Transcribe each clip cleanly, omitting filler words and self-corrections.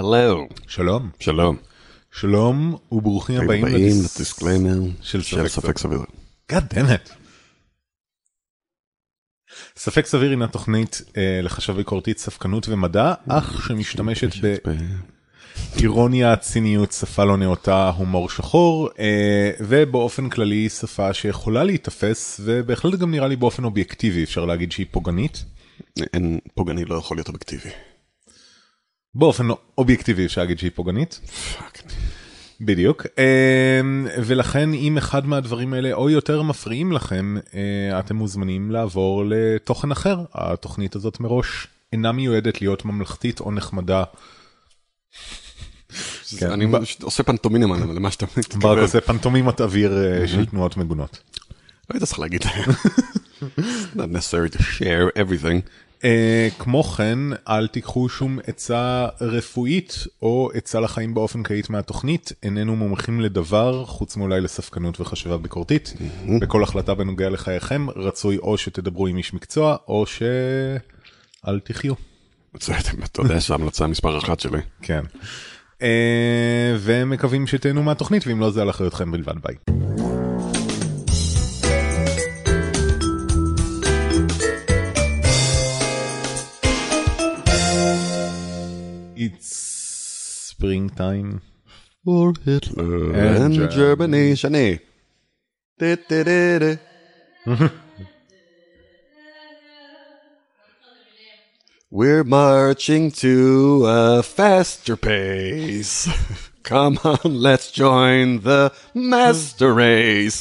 הלו. שלום. שלום. שלום וברוכים הבאים לדיסקליימר של ספק סביר. God damn it. ספק סביר הינה תוכנית לחשב ביקורתית, ספקנות ומדע, אך שמשתמשת באירוניה, ציניות, שפה לא נאותה, הומור שחור, ובאופן כללי שפה שיכולה להתאפס, ובהחלט גם נראה לי באופן אובייקטיבי, אפשר להגיד שהיא פוגענית. אין, פוגעני לא יכול להיות אובייקטיבי. באופן אובייקטיבי אפשר להגיד שהיא פוגענית. בדיוק. ולכן אם אחד מהדברים האלה או יותר מפריעים לכם, אתם מוזמנים לעבור לתוכן אחר. התוכנית הזאת מראש אינה מיועדת להיות ממלכתית או נחמדה. אני עושה פנטומימה למה שאתה מתכוון. ברק עושה פנטומימת אוויר של תנועות מגונות. לא היית צריך להגיד. It's not necessary to share everything. כמו כן, אל תיקחו שום עצה רפואית או עצה לחיים באופן קהית מהתוכנית. איננו מומחים לדבר, חוץ מאולי לספקנות וחשיבה ביקורתית. בכל החלטה בנוגע לחייכם, רצוי או שתדברו עם איש מקצוע, או שאל תחיו. אתה יודע שההמלצה מספר אחת שלי. כן. ומקווים שתהנו מהתוכנית, ואם לא זה על אחריותכם בלבד. ביי. It's springtime for Hitler and Germany. שני. We're marching to a faster pace. Come on, let's join the master race.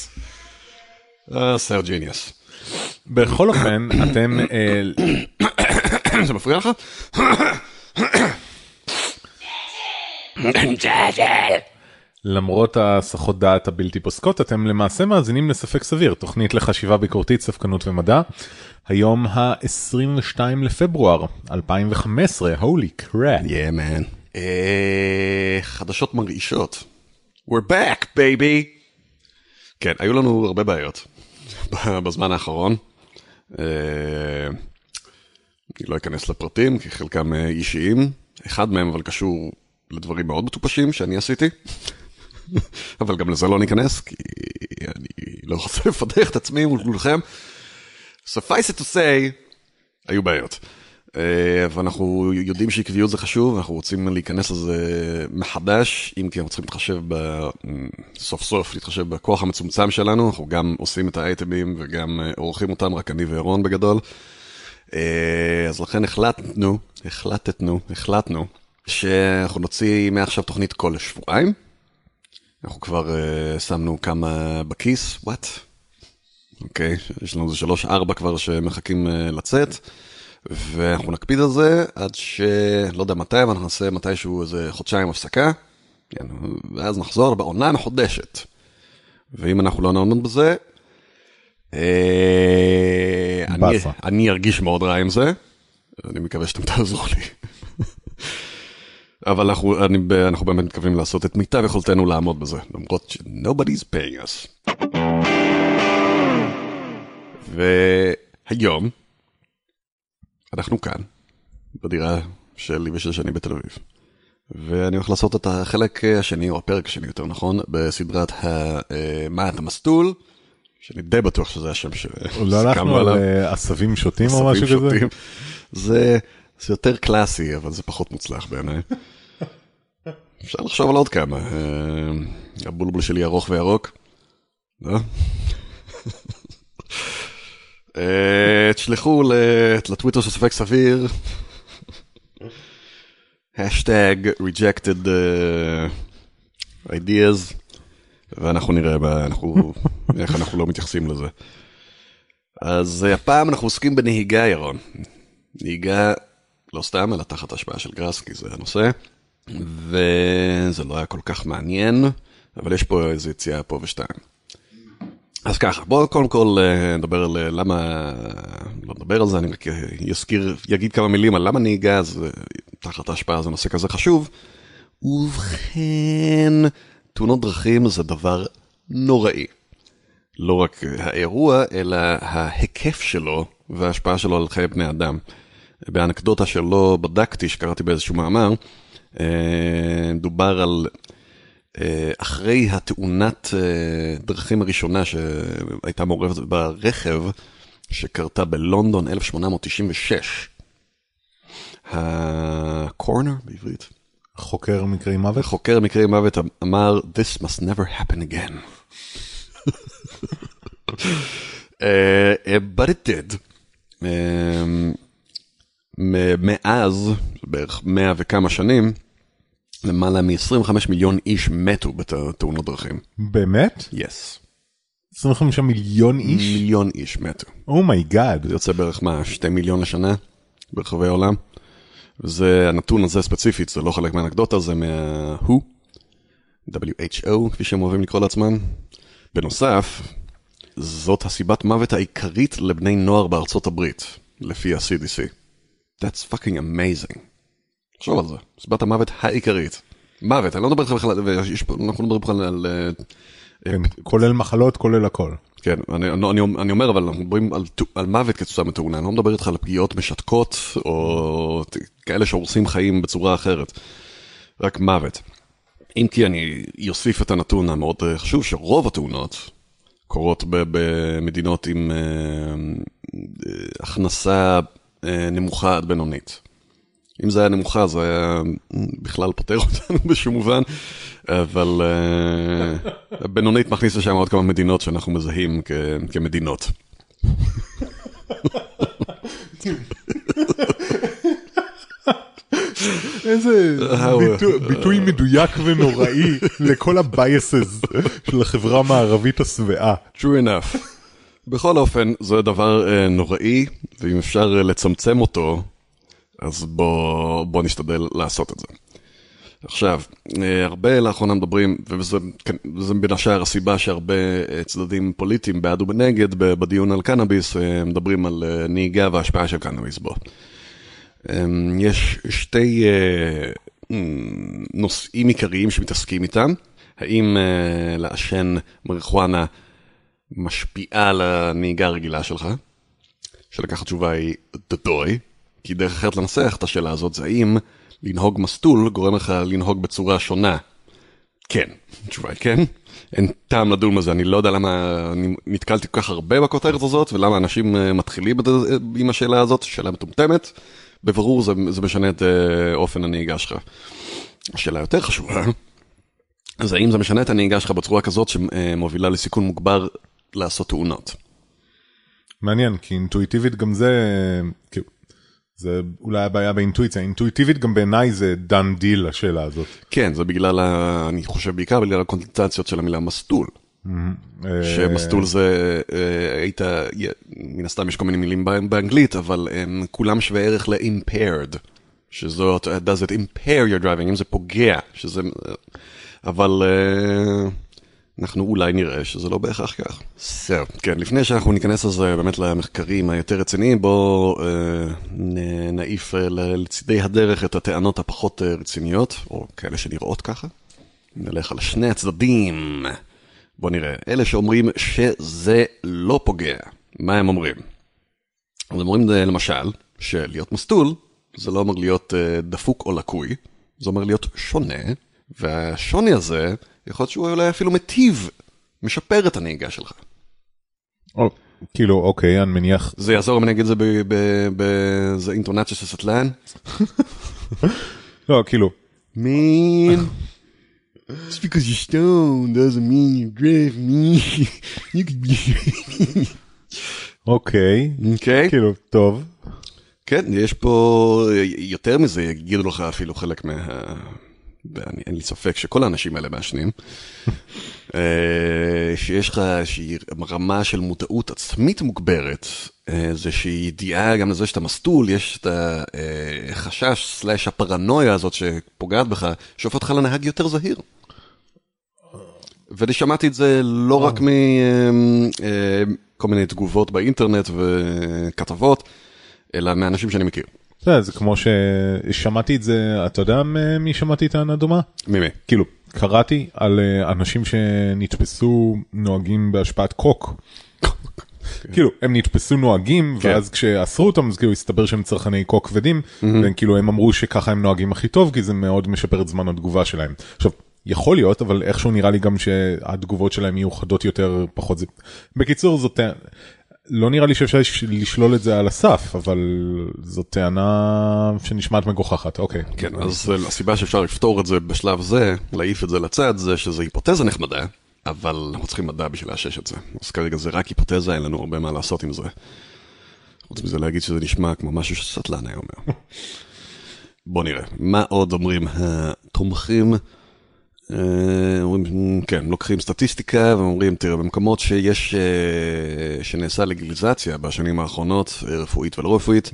So genius. בכל אופן, אתם... זה מפריע לך? למרות הסחות דעת הבלתי פוסקות, אתם למעשה מאזינים לספק סביר, תוכנית לחשיבה ביקורתית, ספקנות ומדע. היום ה-22 לפברואר 2015, holy crap. Yeah man. חדשות מרעישות. We're back baby. כן, היו לנו הרבה בעיות בזמן האחרון. אני לא אכנס לפרטים כי חלקם אישיים, אחד מהם אבל קשור לדברים מאוד מטופשים שאני עשיתי, אבל גם לזה לא ניכנס, כי אני לא רוצה לפתח את עצמי מול כולכם. Suffice it to say, היו בעיות. ואנחנו יודעים שעקביות זה חשוב, אנחנו רוצים להיכנס לזה מחדש, אם כי אנחנו צריכים להתחשב סוף סוף, להתחשב בכוח המצומצם שלנו, אנחנו גם עושים את האייטמים וגם עורכים אותם, רק אני וירון בגדול. אז לכן החלטנו, שאנחנו נוציא מעכשיו תוכנית כל שבועיים. אנחנו כבר שמנו כמה בכיס, what? אוקיי, יש לנו 3-4 כבר שמחכים לצאת, ואנחנו נקפיד על זה עד שלא יודע מתי, ואנחנו נעשה מתישהו איזה חודשיים הפסקה, ואז נחזור בעונה מחודשת. ואם אנחנו לא נעמוד בזה, אני ארגיש מאוד רע עם זה, אני מקווה שאתם תעזרו לי. אבל אנחנו באמת מתכוונים לעשות את מיטב יכולתנו לעמוד בזה, למרות ש-nobody's paying us. והיום אנחנו כאן, בדירה שלי ושל שני בתל אביב, ואני הולך לעשות את החלק השני, או הפרק השני יותר נכון, בסדרת מה אתה מסתול, שאני די בטוח שזה השם שסיכמנו עליו. לא הלכנו על עשבים שוטים או משהו כזה? עשבים שוטים. זה יותר קלאסי, אבל זה פחות מוצלח בעיניי. אפשר לחשוב על עוד כמה. הבולבול שלי ארוך וירוק. לא? תשלחו לטוויטר של ספק סביר. #rejectedideas. ואנחנו נראה איך אנחנו לא מתייחסים לזה. אז הפעם אנחנו עוסקים בנהיגה, ירון. נהיגה... לא סתם, אלא תחת השפעה של גראס, כי זה הנושא, וזה לא היה כל כך מעניין, אבל יש פה איזו יציאה פה ושתיים. אז ככה, בואו קודם כל נדבר על למה, לא נדבר על זה, אני אגיד כמה מילים על למה נהיגה, תחת השפעה זה נושא כזה חשוב. ובכן, תאונות דרכים זה דבר נוראי. לא רק האירוע, אלא ההיקף שלו וההשפעה שלו על חיי בני אדם. באנקדוטה שלא בדקתי, שקראתי באיזשהו מאמר, דובר על אחרי התאונת דרכים הראשונה שהייתה מעורבת ברכב, שקרתה בלונדון 1896. הקורנר בעברית, חוקר מקרי מוות? חוקר מקרי מוות אמר, this must never happen again. But it did. מאז, בערך 100 וכמה שנים, למעלה מ-25 מיליון איש מתו בתאונות דרכים. באמת? Yes. 25 מיליון איש? מיליון איש מתו. Oh my God. זה יוצא בערך מה, 2 מיליון לשנה ברחבי העולם. וזה, הנתון הזה ספציפית, זה לא חלק מהאנקדוטה, זה מה-WHO, WHO, כפי שהם אוהבים לקרוא לעצמם. בנוסף, זאת הסיבת מוות העיקרית לבני נוער בארצות הברית, לפי ה-CDC. That's fucking amazing. חשוב על זה, סיבת המוות העיקרית. מוות, אני לא מדבר איתך בכלל, אנחנו מדברים בכלל על... כולל מחלות, כולל הכל. כן, אני אומר, אבל אנחנו מדברים על מוות כתוצאה מתאונה, אני לא מדבר איתך על פגיעות משתקות, או כאלה שהורסים חיים בצורה אחרת. רק מוות. אם כי אני יוסיף את הנתון המאוד חשוב, שרוב התאונות קורות במדינות עם הכנסה נמוכה עד בינונית. אם זה היה נמוכה, זה היה בכלל פותר אותנו בשום מובן, אבל הבינונית מכניסה שם עוד כמה מדינות שאנחנו מזהים כמדינות. איזה ביטוי מדויק ונוראי לכל הבייסס של החברה המערבית השבעה. True enough. בכל אופן, זה דבר נוראי, ואם אפשר לצמצם אותו, אז בוא נשתדל לעשות את זה. עכשיו, הרבה לאחרונה מדברים, וזה בין השאר הסיבה שהרבה צדדים פוליטיים בעד ובנגד בדיון על קנאביס, מדברים על נהיגה וההשפעה של קנאביס בו. יש שתי נושאים עיקריים שמתעסקים איתם. האם לעשן מריחואנה משפיעה על הנהיגה הרגילה שלך? שלקח התשובה היא דדוי. כי דרך אחרת לנסח את השאלה הזאת זה האם לנהוג מסטול גורם לך לנהוג בצורה שונה. כן, תשובה היא כן. אין טעם לדון מזה, אני לא יודע למה אני נתקלתי כל כך הרבה בכותרת הזאת, ולמה אנשים מתחילים עם השאלה הזאת, שאלה מטומטמת. בברור זה משנה את אופן הנהיגה שלך. השאלה יותר חשובה, זה האם זה משנה את הנהיגה שלך בצורה כזאת שמובילה לסיכון מוגבר לעשות תאונות. מעניין, כי אינטואיטיבית גם זה אולי הבעיה באינטואיציה. אינטואיטיבית גם בעיניי זה done deal, השאלה הזאת. כן, זה בגלל, אני חושב בעיקר, בגלל הקונטנציות של המילה מסטול. שמסטול זה, היית, מן הסתם יש כל מיני מילים באנגלית, אבל כולם שווה ערך ל-impaired, שזו, does it impair your driving, אם זה פוגע, שזה, אבל אנחנו אולי נראה שזה לא בהכרח כך. כן, לפני שאנחנו ניכנס אז באמת למחקרים היותר רציניים, בואו נעיף לצדי הדרך את הטענות הפחות רציניות, או כאלה שנראות ככה. נלך על שני הצדדים. בואו נראה. אלה שאומרים שזה לא פוגע. מה הם אומרים? הם אומרים למשל, שלהיות מסטול, זה לא אומר להיות דפוק או לקוי, זה אומר להיות שונה, והשוני הזה... יכול להיות שהוא אולי אפילו מטיב, משפר את הנהיגה שלך. כאילו, אוקיי, אני מניח... זה יעזור אם אני אגיד את זה באיזה אינטונציה של סטלן? לא, כאילו... Man, just because you're stoned doesn't mean you drive me. You could be... אוקיי. אוקיי. כאילו, טוב. כן, יש פה יותר מזה, יגידו לך אפילו חלק מה... אין לי ספק שכל האנשים האלה מעשנים, שיש לך רמה של מודעות עצמית מוגברת, זה שהיא ידיעה גם לזה שאתה מסטול, יש את החשש סלש הפרנויה הזאת שפוגעת בך, שהופכת לך לנהג יותר זהיר. ואני שמעתי את זה לא רק מכל מיני תגובות באינטרנט וכתבות, אלא מאנשים שאני מכיר. זה כמו ששמעתי את זה, אתה יודע מי שמעתי את האנדומה? ממי? כאילו, קראתי על אנשים שנתפסו נוהגים בהשפעת קוק. כאילו, הם נתפסו נוהגים, ואז כשאסרו אותם, אז כאילו הסתבר שהם צרכני קוק כבדים, והם כאילו, הם אמרו שככה הם נוהגים הכי טוב, כי זה מאוד משפר את זמן התגובה שלהם. עכשיו, יכול להיות, אבל איכשהו נראה לי גם שהתגובות שלהם יהיו חדות יותר, פחות זה. בקיצור, זאת, לא נראה לי שאפשר לשלול את זה על הסף, אבל זאת טענה שנשמעת מגוחכת, אוקיי. כן, אז הסיבה שאפשר לפתור את זה בשלב זה, להעיף את זה לצד, זה שזו היפותזה נחמדה, אבל אנחנו צריכים מדע בשביל להשש את זה. אז כרגע זה רק היפותזה, אין לנו הרבה מה לעשות עם זה. חוץ מזה להגיד שזה נשמע כמו משהו שסטלן היה אומר. בוא נראה, מה עוד אומרים התומכים? כן, לוקחים סטטיסטיקה ואומרים, תראה, במקומות שיש שנעשה לגליזציה בשנים האחרונות, רפואית ולא רפואית,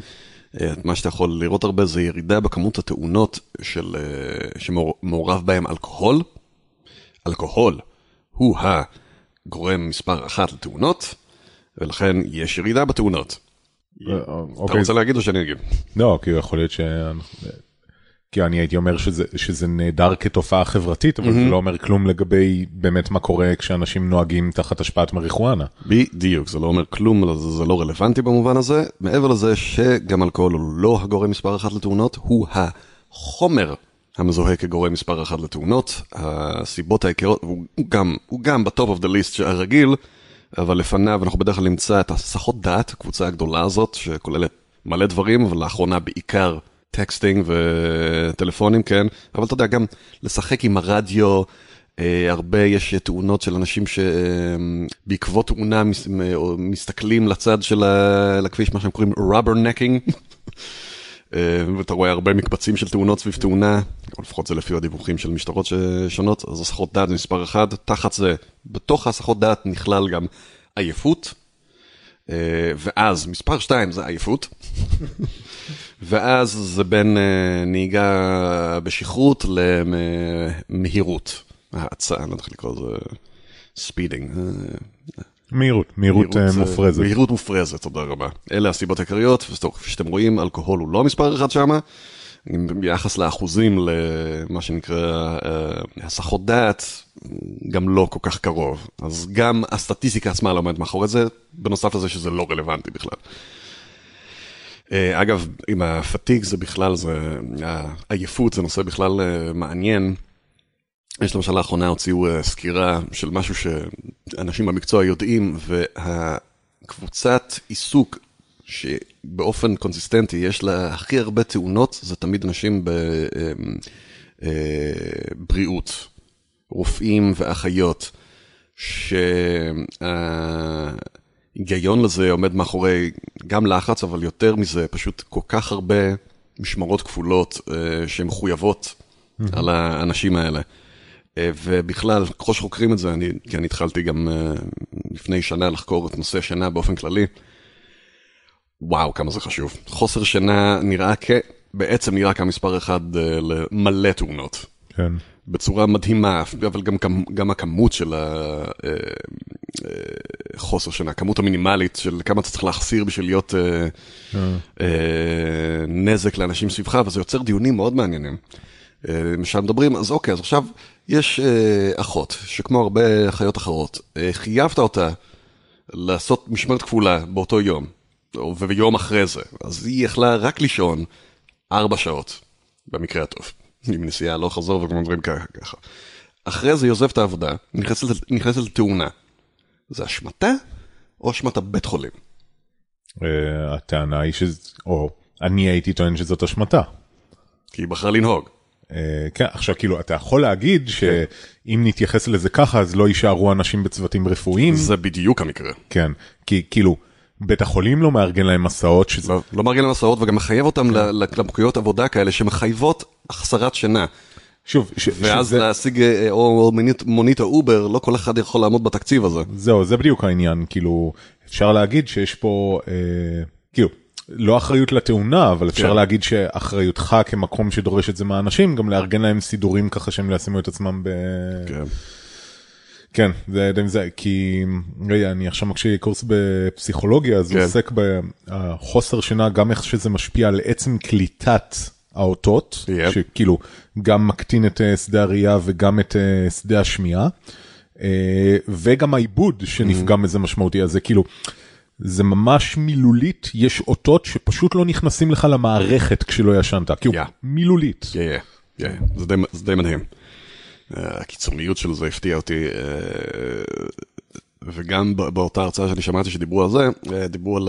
מה שאתה יכול לראות הרבה זה ירידה בכמות התאונות שמעורב בהם אלכוהול. אלכוהול הוא הגורם מספר אחת לתאונות, ולכן יש ירידה בתאונות. אתה רוצה להגיד או שאני אגיד? לא, כי יכול להיות ש... כי אני הייתי אומר שזה נהדר כתופעה חברתית, אבל זה לא אומר כלום לגבי באמת מה קורה כשאנשים נוהגים תחת השפעת מריחואנה. בדיוק, זה לא אומר כלום, זה לא רלוונטי במובן הזה. מעבר לזה שגם אלכוהול הוא לא הגורם מספר אחת לתאונות, הוא החומר המזוהה כגורם מספר אחת לתאונות. הסיבות העיקריות, הוא גם בטופ of the list הרגיל, אבל לפניו אנחנו בדרך כלל נמצא את הסחות דעת, הקבוצה הגדולה הזאת, שכוללת מלא דברים, אבל לאחרונה בעיקר טקסטינג וטלפונים, כן. אבל אתה יודע, גם לשחק עם הרדיו, הרבה יש תאונות של אנשים שבעקבות תאונה מסתכלים לצד של הכביש, מה שהם קוראים rubbernecking. ואתה רואה הרבה מקבצים של תאונות סביב תאונה, או לפחות זה לפי הדיווחים של משטרות שונות, אז הסחות דעת זה מספר אחד, תחת זה, בתוך הסחות דעת נכלל גם עייפות, ואז מספר 2 זה עייפות, ואז זה בין נהיגה בשכרות למהירות. ההצעה, נתחיל לקרוא זה ספידינג. מהירות מופרזת. מהירות מופרזת, תודה רבה. אלה הסיבות העיקריות, וכפי שאתם רואים, אלכוהול הוא לא מספר אחד שם, ביחס לאחוזים למה שנקרא הסחות דעת, גם לא כל כך קרוב. אז גם הסטטיסטיקה עצמה לא עומדת מאחורי זה, בנוסף לזה שזה לא רלוונטי בכלל. אגב, עם הפתיג זה בכלל, העייפות זה נושא בכלל מעניין. יש למשל לאחרונה הוציאו סקירה של משהו שאנשים במקצוע יודעים, והקבוצת עיסוק שבאופן קונסיסטנטי יש לה הכי הרבה תאונות, זה תמיד אנשים בבריאות, רופאים ואחיות, שההיגיון לזה עומד מאחורי גם לחץ, אבל יותר מזה פשוט כל כך הרבה משמרות כפולות שהן מחויבות על האנשים האלה. ובכלל, כמו שחוקרים את זה, כי אני התחלתי גם לפני שנה לחקור את נושא שינה באופן כללי, וואו, כמה זה חשוב. חוסר שינה בעצם נראה כמספר אחד למלא תאונות. כן. בצורה מדהימה, אבל גם הכמות של חוסר שינה, הכמות המינימלית של כמה אתה צריך להחסיר בשביל להיות נזק לאנשים סביבך, וזה יוצר דיונים מאוד מעניינים. משם מדברים, אז אוקיי, אז עכשיו יש אחות, שכמו הרבה חיות אחרות, חייבת אותה לעשות משמרת כפולה באותו יום, ויום אחרי זה. אז היא יכלה רק לישון 4 שעות, במקרה הטוב. עם נסיעה לא חזור וכמו דברים ככה. אחרי זה יוזב את העבודה, נכנסת לתאונה. זה השמטה או השמטה בית חולים? הטענה היא אני הייתי טוען שזאת השמטה. כי היא בחרה לנהוג. כן, עכשיו כאילו אתה יכול להגיד שאם נתייחס לזה ככה אז לא יישארו אנשים בצוותים רפואיים. זה בדיוק המקרה. כן, כי כאילו בית החולים לא מארגן להם מסעות. לא מארגן להם מסעות וגם מחייב אותם למקויות עבודה כאלה שמחייבות החסרת שינה. שוב, ואז להשיג או מונית האובר, לא כל אחד יכול לעמוד בתקציב הזה. זהו, זה בדיוק העניין. כאילו אפשר להגיד שיש פה כאילו לא אחריות לתאונה, אבל אפשר להגיד שאחריותך כמקום שדורש את זה מהאנשים, גם לארגן להם סידורים ככה שהם להשימו את עצמם ב... כן, זה די מזה, כי אני עכשיו מקשיב קורס בפסיכולוגיה, אז הוא עוסק בחוסר שינה, גם איך שזה משפיע על עצם קליטת האותות, שכאילו גם מקטין את שדה הראייה וגם את שדה השמיעה, וגם העיבוד שנפגע מזה משמעותי, אז זה כאילו... זה ממש מילולית, יש אותות שפשוט לא נכנסים לך למערכת כשלא ישנת, כי הוא מילולית. זה די מדהים. הקיצוניות שלו זה הפתיע אותי, וגם באותה הרצאה שאני שמעתי שדיברו על זה, דיברו על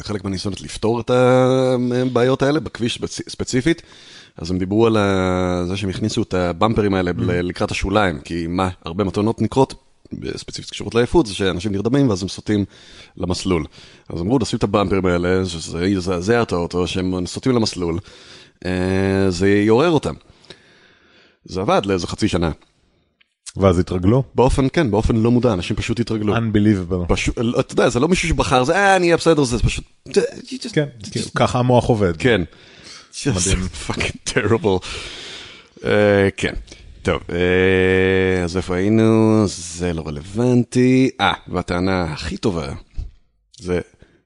חלק מהניסיונות לפתור את הבעיות האלה, בכביש ספציפית, אז הם דיברו על זה שהם הכניסו את הבמפרים האלה לקראת השוליים, כי מה, הרבה מתנות נקרות, בספציפית קשורות לעייפות, זה שאנשים נרדמים ואז הם סוטים למסלול. אז אמרו, עשו את הבמפרים האלה, שזה יזעזע את האוטו, שהם סוטים למסלול, זה יעורר אותם. זה עבד לאיזו חצי שנה. ואז התרגלו? באופן לא מודע, אנשים פשוט התרגלו. Unbelievable. אתה יודע, זה לא מישהו שבחר, זה אני אהיה בסדר, זה פשוט... כן, ככה המוח עובד. כן. Just fucking terrible. כן. טוב, אז איפה היינו? זה לא רלוונטי. והטענה הכי טובה, זה,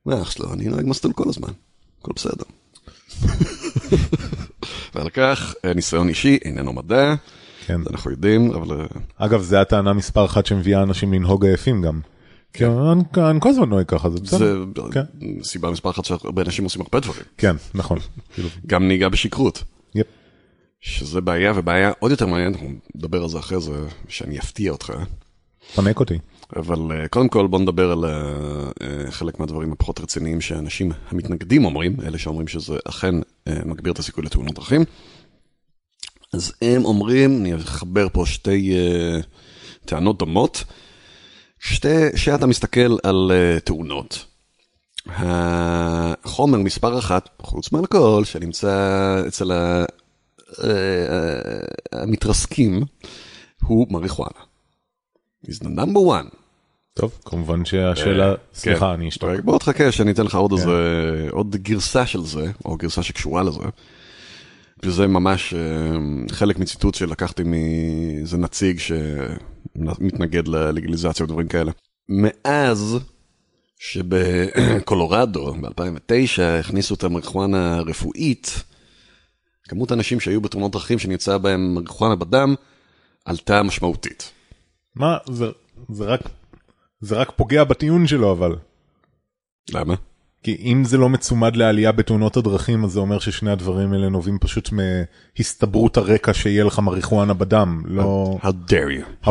מה אח שלו, אני נוהג מסלול כל הזמן. הכל בסדר. ועל כך, ניסיון אישי, איננו מדע. כן. אנחנו יודעים, אבל... אגב, זה הטענה מספר אחת שמביאה אנשים לנהוג עייפים גם. כן, אני כל הזמן נוהג ככה, זה בסדר. זה סיבה מספר אחת שהרבה אנשים עושים הרבה דברים. כן, נכון. גם נהיגה בשכרות. יפ. שזה בעיה, ובעיה עוד יותר מעניין, אנחנו נדבר על זה אחרי זה, שאני אפתיע אותך. פנק אותי. אבל קודם כל בוא נדבר על חלק מהדברים הפחות רציניים שאנשים המתנגדים אומרים, אלה שאומרים שזה אכן מגביר את הסיכוי לתאונות דרכים. אז הם אומרים, אני אחבר פה שתי טענות דומות, שאתה מסתכל על תאונות. החומר מספר אחת, חוץ מהאלכוהול, שנמצא אצל המתרסקים, הוא מריחואנה. He's the number one. טוב, כמובן שהשאלה, סליחה, אני אשתוק. בוא תחכה שאני אתן לך עוד גרסה של זה, או גרסה שקשורה לזה. וזה ממש חלק מציטוט שלקחתי מזה נציג שמתנגד ללגליזציה ודברים כאלה. מאז שבקולורדו, ב-2009, הכניסו את המריחואנה הרפואית, כמות אנשים שהיו בתאונות דרכים שנמצא בהם מריחואנה בדם, עלתה משמעותית. מה? זה רק פוגע בטיעון שלו, אבל. למה? כי אם זה לא מצומד לעלייה בתאונות הדרכים, אז זה אומר ששני הדברים האלה נובעים פשוט מהסתברות הרקע שיהיה לך מריחואנה בדם. לא... How dare you.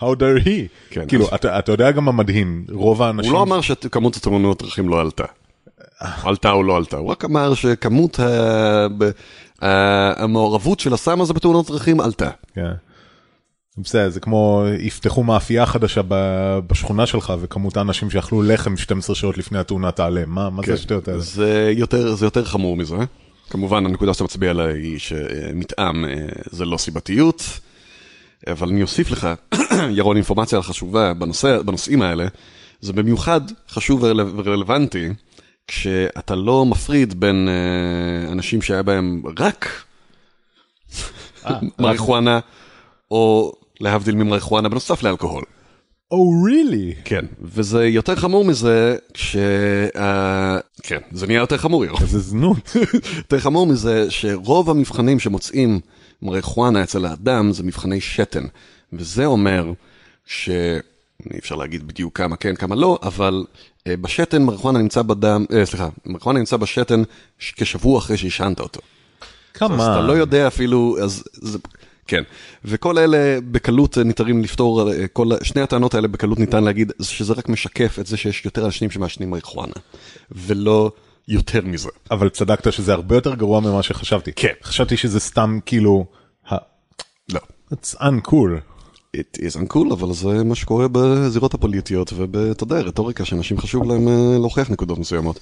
How dare he. כן, כאילו, אז... אתה יודע גם המדהים, רוב האנשים... הוא לא אמר שכמות התאונות הדרכים לא עלתה. עלתה או לא עלתה, הוא רק אמר שכמות המעורבות של הסם הזה בתאונות דרכים עלתה. כן. בסדר, זה כמו יפתחו מאפייה חדשה בשכונה שלך, וכמות האנשים שאכלו לחם 12 שעות לפני התאונה תעלה. מה זה שתי יותר? זה יותר חמור מזה. כמובן, הנקודה שאתה מצביע עליה היא שמתאם זה לא סיבתיות, אבל אני אוסיף לך, ירון, אינפורמציה חשובה בנושאים האלה, זה במיוחד חשוב ורלוונטי, כשאתה לא מפריד בין אנשים שהיה בהם רק מריחואנה, או להבדיל ממריחואנה בנוסף לאלכוהול. Oh, really? כן, וזה יותר חמור מזה, כן, זה נהיה יותר חמור. זה זנות. יותר חמור מזה שרוב המבחנים שמוצאים מריחואנה אצל האדם, זה מבחני שתן. וזה אומר ש... אי אפשר להגיד בדיוק כמה כן, כמה לא, אבל בשתן מריחואנה נמצא בדם, סליחה, מריחואנה נמצא בשתן כשבוע אחרי שהשנת אותו. כמה? אז אתה לא יודע אפילו, אז זה... כן, וכל אלה בקלות ניתרים לפתור, שני הטענות האלה בקלות ניתן להגיד שזה רק משקף את זה שיש יותר אנשים שמעשנים מריחואנה, ולא יותר מזה. אבל צדקת שזה הרבה יותר גרוע ממה שחשבתי. כן. חשבתי שזה סתם כאילו... לא. It's uncool. It is uncool, אבל זה מה שקורה בזירות הפוליטיות ובתדר, רטוריקה, שאנשים חשוב להם להוכיח נקודות מסוימות.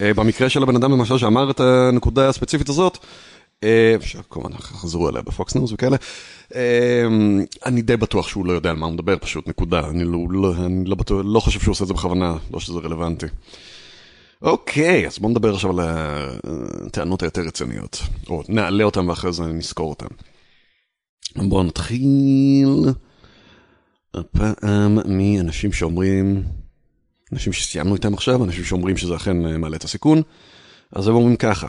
במקרה של הבן אדם למשל שאמר את הנקודה הספציפית הזאת, שכמובן חזרו עליה בפוקס ניוז וכאלה, אני די בטוח שהוא לא יודע על מה הוא מדבר, פשוט נקודה, אני לא חושב שהוא עושה את זה בכוונה, לא שזה רלוונטי. אוקיי, אז בואו נדבר עכשיו על הטענות היותר רציניות, או נעלה אותן ואחרי זה נזכור אותן. בואו נתחיל הפעם מאנשים שאומרים, אנשים שסיימנו איתם עכשיו, אנשים שאומרים שזה אכן מעלה את הסיכון, אז הם אומרים ככה,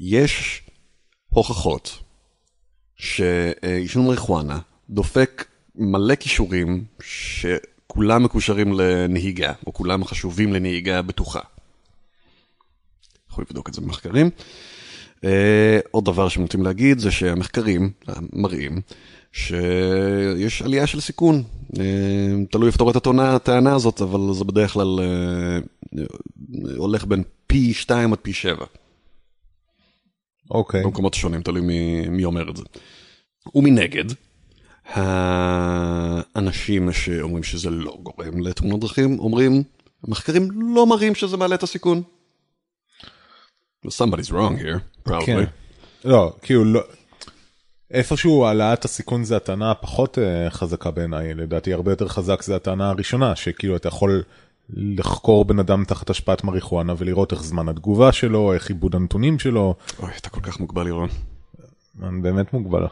יש הוכחות שעישון מריחואנה דופק מלא קישורים כולם מקושרים לנהיגה, או כולם חשובים לנהיגה בטוחה. אנחנו נבדוק את זה במחקרים. עוד דבר שמתאים להגיד זה שהמחקרים מראים שיש עלייה של סיכון. תלוי לפתור את הטענה הזאת, אבל זה בדרך כלל הולך בין פי 2 עד פי 7. אוקיי. במקומות שונים, תלוי מי אומר את זה. ומנגד, האנשים שאומרים שזה לא גורם לתאונות דרכים, אומרים, המחקרים לא מראים שזה מעלה את הסיכון. Somebody's wrong here, probably. לא, כאילו, איפשהו העלאת הסיכון זה הטענה פחות חזקה בעיניי, לדעתי הרבה יותר חזק זה הטענה הראשונה, שכאילו אתה יכול לחקור בן אדם תחת השפעת מריחואנה ולראות איך זמן התגובה שלו, איך עיבוד הנתונים שלו. אוי, אתה כל כך מוגבל, ירון. אני באמת מוגבל.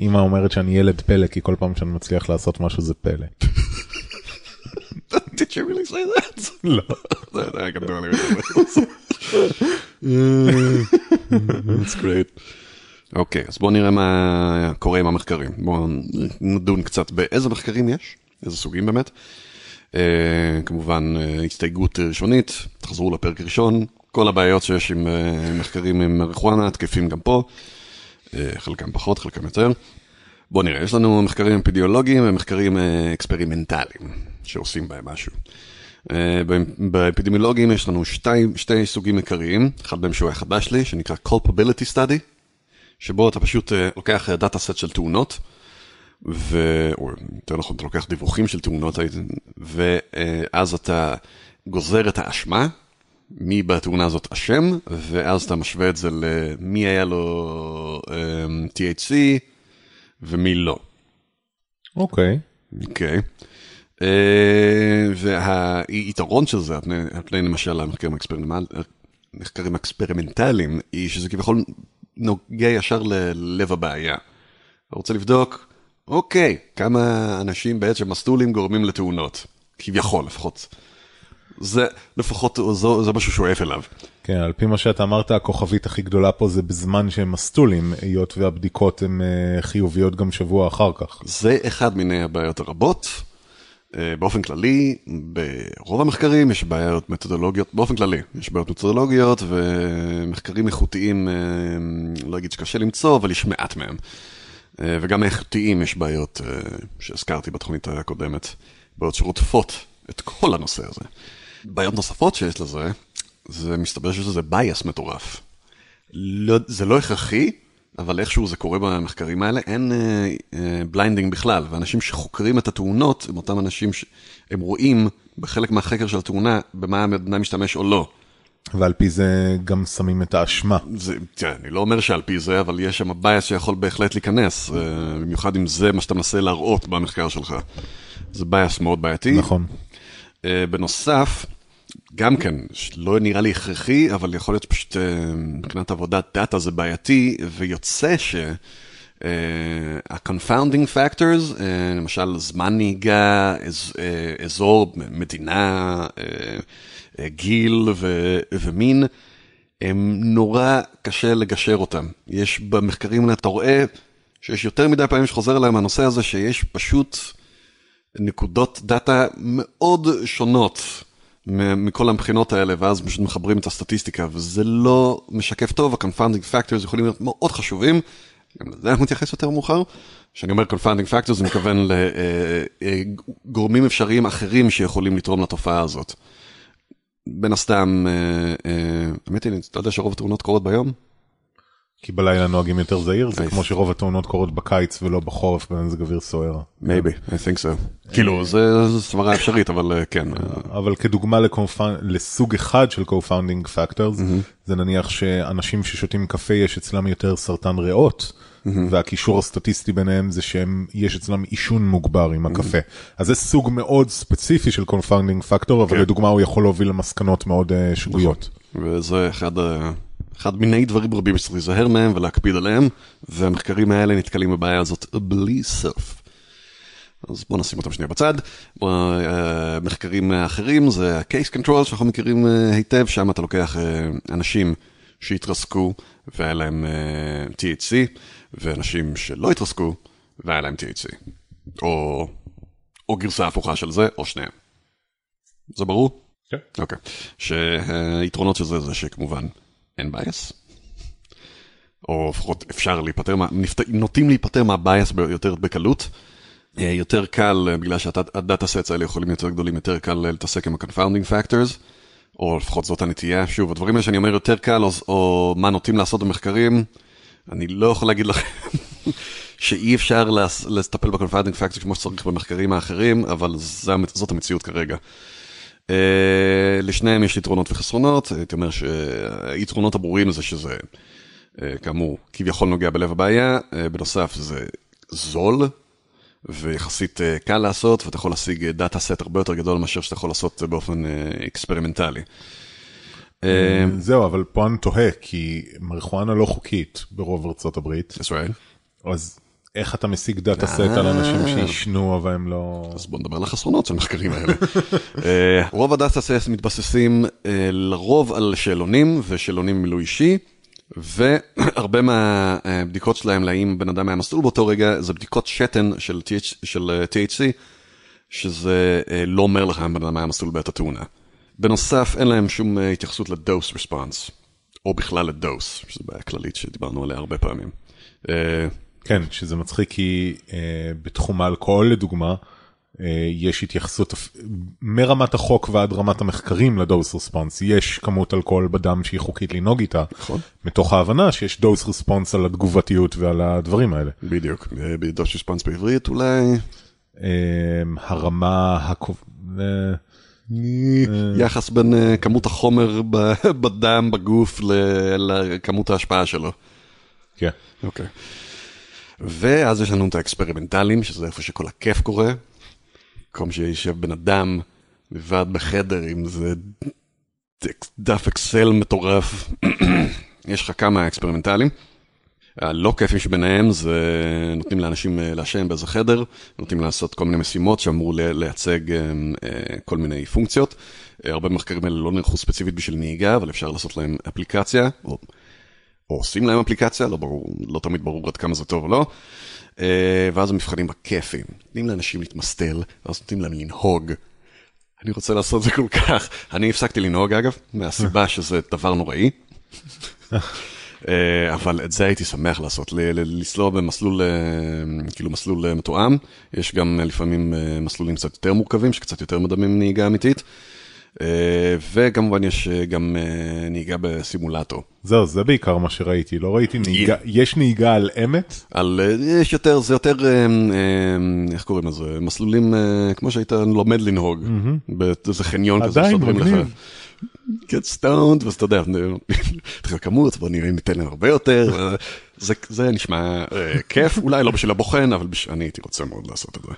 אמא אומרת שאני ילד פלא, כי כל פעם שאני מצליח לעשות משהו זה פלא. Did you really say that? לא. I can do anything. That's great. אוקיי, אז בואו נראה מה קורה עם המחקרים. בואו נדון קצת באיזה מחקרים יש, איזה סוגים באמת. כמובן, הסתייגות ראשונית, תחזרו לפרק ראשון. כל הבעיות שיש עם מחקרים עם מריחואנה, תקפים גם פה. חלקם פחות, חלקם יותר. בואו נראה, יש לנו מחקרים אפידמיולוגיים ומחקרים אקספרימנטליים שעושים בהם משהו. באפידמיולוגיים יש לנו שתי סוגים עיקריים, אחד בהם שהוא החדש לי, שנקרא culpability study, שבו אתה פשוט לוקח דאטה סט של תאונות, או יותר נכון, אתה לוקח דיווחים של תאונות, ואז אתה גוזר את האשמה, מי בתאונה הזאת אשם, ואז אתה משווה את זה למי היה לו THC ומי לא. אוקיי. אוקיי. והיתרון של זה, על פני למשל המחקרים אקספרימנטליים, היא שזה כביכול נוגע ישר ללב הבעיה. אתה רוצה לבדוק, אוקיי, כמה אנשים בעצם מסלולים גורמים לתאונות, כביכול לפחות. זה לפחות, זה משהו שואף אליו. כן, על פי מה שאתה אמרת, הכוכבית הכי גדולה פה זה בזמן שהם מסטולים, היות והבדיקות הן חיוביות גם שבוע אחר כך. זה אחד מיני הבעיות הרבות. באופן כללי, ברוב המחקרים יש בעיות מתודולוגיות, באופן כללי, יש בעיות מתודולוגיות ומחקרים איכותיים, לא אגיד שקשה למצוא, אבל יש מעט מהם. וגם האיכותיים יש בעיות שהזכרתי בתוכנית הקודמת, בעיות שרוטפות את כל הנושא הזה. בעיות נוספות שיש לזה, זה מסתבר שיש לזה בייס מטורף. לא, זה לא הכרחי, אבל איכשהו זה קורה במחקרים האלה, אין בליינדינג בכלל, ואנשים שחוקרים את התאונות, הם אותם אנשים שהם רואים בחלק מהחקר של התאונה, במה המדינה משתמש או לא. ועל פי זה גם שמים את האשמה. זה, תראה, אני לא אומר שעל פי זה, אבל יש שם הבייס שיכול בהחלט להיכנס, במיוחד אם זה מה שאתה מנסה להראות במחקר שלך. זה בייס מאוד בעייתי. נכון. בנוסף, גם כן, לא נראה לי הכרחי, אבל יכול להיות פשוט מבחינת עבודת דאטה זה בעייתי, ויוצא שה-confounding factors, למשל זמן נהיגה, אזור, מדינה, גיל ומין, הם נורא קשה לגשר אותם. יש במחקרים, אתה רואה שיש יותר מדי פעמים שחוזר אליהם הנושא הזה, שיש פשוט נקודות דאטה מאוד שונות מכל המבחינות האלה, ואז פשוט מחברים את הסטטיסטיקה, וזה לא משקף טוב. ה-confounding factors יכולים להיות מאוד חשובים, גם לזה אנחנו נתייחס יותר מאוחר. כשאני אומר confounding factors, זה מכוון לגורמים אפשריים אחרים שיכולים לתרום לתופעה הזאת. בין הסתם, האמת היא, אתה יודע שרוב התאונות קורות ביום? כי בלילה נוהגים יותר זהיר, זה כמו שרוב התאונות קורות בקיץ ולא בחורף, בין זה גביר סוער. Maybe, I think so. כאילו, זו סברה אפשרית, אבל כן. אבל כדוגמה לסוג אחד של co-founding factors, זה נניח שאנשים ששותים קפה יש אצלם יותר סרטן ריאות, והקישור הסטטיסטי ביניהם זה שיש אצלם עישון מוגבר עם הקפה. אז זה סוג מאוד ספציפי של co-founding factor, אבל לדוגמה הוא יכול להוביל למסקנות מאוד שגויות. וזה אחד מיני דברים רבים שצריך להיזהר מהם ולהקפיד עליהם, והמחקרים האלה נתקלים בבעיה הזאת בלי סוף. אז בואו נשים אותם שנייה בצד. מחקרים אחרים זה ה-case control שאנחנו מכירים היטב, שם אתה לוקח אנשים שהתרסקו והיה להם THC, ואנשים שלא התרסקו והיה להם THC. או או גרסה הפוכה של זה, או שניהם. זה ברור? כן. אוקיי. שהיתרונות של זה, זה שכמובן אין בייס. או לפחות אפשר להיפטר, נוטים להיפטר מהבייס יותר בקלות, יותר קל, בגלל שהדאטה סטס האלה יכולים יותר גדולים, יותר קל לתעסק עם ה-confounding factors, או לפחות זאת הנטייה. שוב, הדברים האלה שאני אומר יותר קל, או מה נוטים לעשות במחקרים, אני לא יכול להגיד לכם שאי אפשר לטפל ב-confounding factors כמו שצריך במחקרים האחרים, אבל זאת המציאות כרגע. לשניהם יש יתרונות וחסרונות, הייתי אומר שהיתרונות הברורים זה שזה, כאמור, כביכול נוגע בלב הבעיה, בנוסף זה זול, ויחסית קל לעשות, ואתה יכול להשיג דאטה סט הרבה יותר גדול מאשר שאתה יכול לעשות באופן אקספרימנטלי. זהו, אבל פה אני תוהה, כי מריחואנה לא חוקית ברוב ארצות הברית. ישראל. אז איך אתה משיג דאטה סט על אנשים שישנו, אבל הם לא... אז בוא נדבר על החסרונות של המחקרים האלה. רוב הדאטה סט מתבססים לרוב על שאלונים, ושאלונים מילוי אישי, והרבה מהבדיקות שלהם להאם בן אדם מהמסלול באותו רגע, זה בדיקות שתן של THC, שזה לא אומר לך בן אדם מהמסלול בעת התאונה. בנוסף, אין להם שום התייחסות לדוס רספונס, או בכלל לדוס, שזו בעיה כללית שדיברנו עליה הרבה פעמים. כן, שזה מצחיק כי בתחום האלכוהול, לדוגמה, יש התייחסות מרמת החוק ועד רמת המחקרים לדוס רספונס. יש כמות אלכוהול בדם שהיא חוקית לנהוג איתה, מתוך ההבנה שיש דוס רספונס על התגובתיות ועל הדברים האלה. בדיוק, דוס רספונס בעברית אולי. הרמה, יחס בין כמות החומר בדם, בגוף, לכמות ההשפעה שלו. כן. אוקיי. ואז יש לנו את האקספרימנטלים, שזה איפה שכל הכיף קורה. כמו שישב בן אדם לבד בחדר עם זה דף אקסל מטורף. יש לך כמה אקספרימנטלים. הלא כיפים שביניהם זה נותנים לאנשים להשם באיזה חדר, נותנים לעשות כל מיני משימות שאמור לייצג כל מיני פונקציות. הרבה מחקרים האלה לא נערכו ספציפית בשביל נהיגה, אבל אפשר לעשות להם אפליקציה, או עושים להם אפליקציה, לא ברור, לא תמיד ברור עד כמה זה טוב או לא. ואז המבחנים בכיפים, נותנים לאנשים להתמסטל, ואז נותנים להם לנהוג. אני רוצה לעשות את זה כל כך. אני הפסקתי לנהוג, אגב, מהסיבה שזה דבר נוראי. אבל את זה הייתי שמח לעשות, לסלול במסלול, כאילו מסלול מתואם. יש גם לפעמים מסלולים קצת יותר מורכבים, שקצת יותר מדמים נהיגה אמיתית. וכמובן יש גם נהיגה בסימולטור. זהו, זה בעיקר מה שראיתי, לא ראיתי נהיגה, יש נהיגה על אמת? יש יותר, זה יותר, איך קוראים לזה, מסלולים כמו שהיית לומד לנהוג, זה חניון כזה שסודרים לך. get stoned, ואז אתה יודע, תחיל כמות, בוא ניתן להם הרבה יותר, זה נשמע כיף, אולי לא בשביל הבוחן, אבל אני הייתי רוצה מאוד לעשות את זה.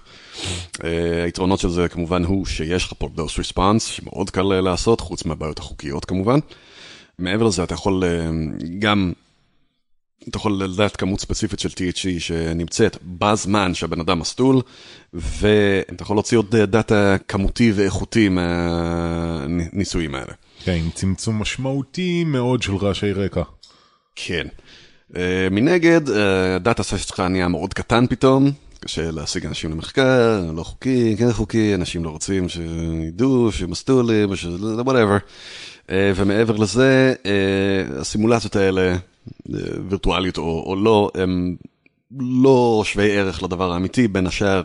היתרונות של זה כמובן הוא שיש לך פה דוס רספונס, שמאוד קל לעשות, חוץ מהבעיות החוקיות כמובן. מעבר לזה אתה יכול גם, אתה יכול לדעת כמות ספציפית של THC שנמצאת בזמן שהבן אדם מסטול, ואתה יכול להוציא עוד דאטה כמותי ואיכותי מהניסויים האלה. כן, עם צמצום משמעותי מאוד של רעשי רקע. כן. מנגד, הדאטה שלך נהיה מאוד קטן פתאום, קשה להשיג אנשים למחקר, לא חוקי, כן חוקי, אנשים לא רוצים שידעו, שמסטולים, whatever. ומעבר לזה, הסימולציות האלה, וירטואליות או לא, הם לא שווי ערך לדבר האמיתי, בין השאר,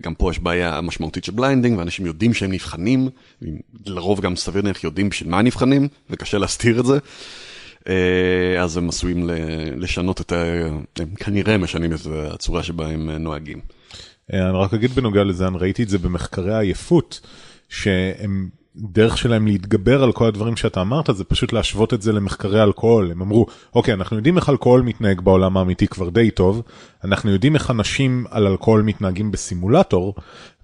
גם פה יש בעיה משמעותית של בליינדינג, ואנשים יודעים שהם נבחנים, לרוב גם סביר נלך יודעים בשביל מה נבחנים, וקשה להסתיר את זה, אז הם עשויים לשנות את, הם כנראה משנים את הצורה שבה הם נוהגים. אני רק אגיד בנוגע לזה, אני ראיתי את זה במחקרי העייפות, שהם דרך שלהם להתגבר על כל הדברים שאתה אמרת, זה פשוט להשוות את זה למחקרי אלכוהול. הם אמרו, אוקיי, אנחנו יודעים איך אלכוהול מתנהג בעולם האמיתי כבר די טוב, אנחנו יודעים איך אנשים על אלכוהול מתנהגים בסימולטור,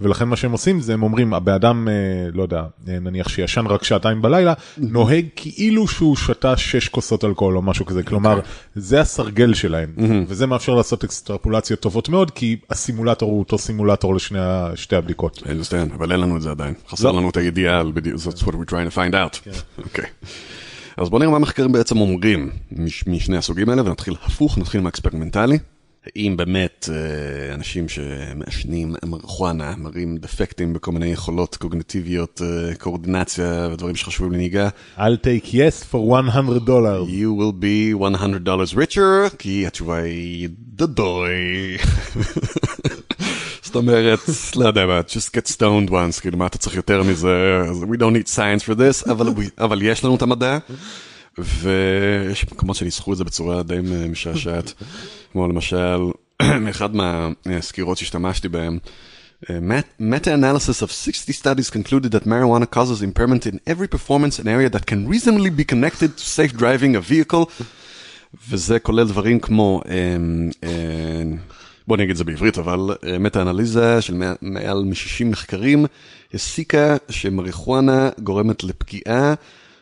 ולכן מה שהם עושים זה, הם אומרים, הבאדם, לא יודע, נניח שישן רק שעתיים בלילה, נוהג כאילו שהוא שתה 6 כוסות אלכוהול או משהו כזה, כלומר, זה הסרגל שלהם, וזה מאפשר לעשות אקסטרפולציות טובות מאוד, כי הסימולטור הוא אותו סימולטור לשתי הבדיקות. אבל אין לנו את זה עדיין, חסר לנו את הידיעה, that's what we're trying to find out. אוקיי. אז בוא נראה מה מחקרים בעצם אומרים משני הסוגים האלה, ונתחיל הפוך, נתחיל מהאקספרימנטלי, אם באמת אנשים שמעשנים מריחואנה מראים דפקטים בכל מיני יכולות קוגניטיביות, קואורדינציה ודברים שחשובים לנהיגה. I'll take yes for $100. You will be $100 richer, כי התשובה היא דדוי. זאת אומרת, לא יודע מה, just get stoned once, כאילו מה אתה צריך יותר מזה, we don't need science for this, אבל יש לנו את המדע. ויש מקומות שניסחו את זה בצורה די משעשעת, כמו למשל, אחד מהסקירות שהשתמשתי בהם, Meta-analysis of 60 studies concluded that marijuana causes impairment in every performance and area that can reasonably be connected to safe driving a vehicle, וזה כולל דברים כמו, בוא נגיד זה בעברית, אבל מטה-אנליזה של מעל מ-60 מחקרים, הסיקה שמריחואנה גורמת לפגיעה,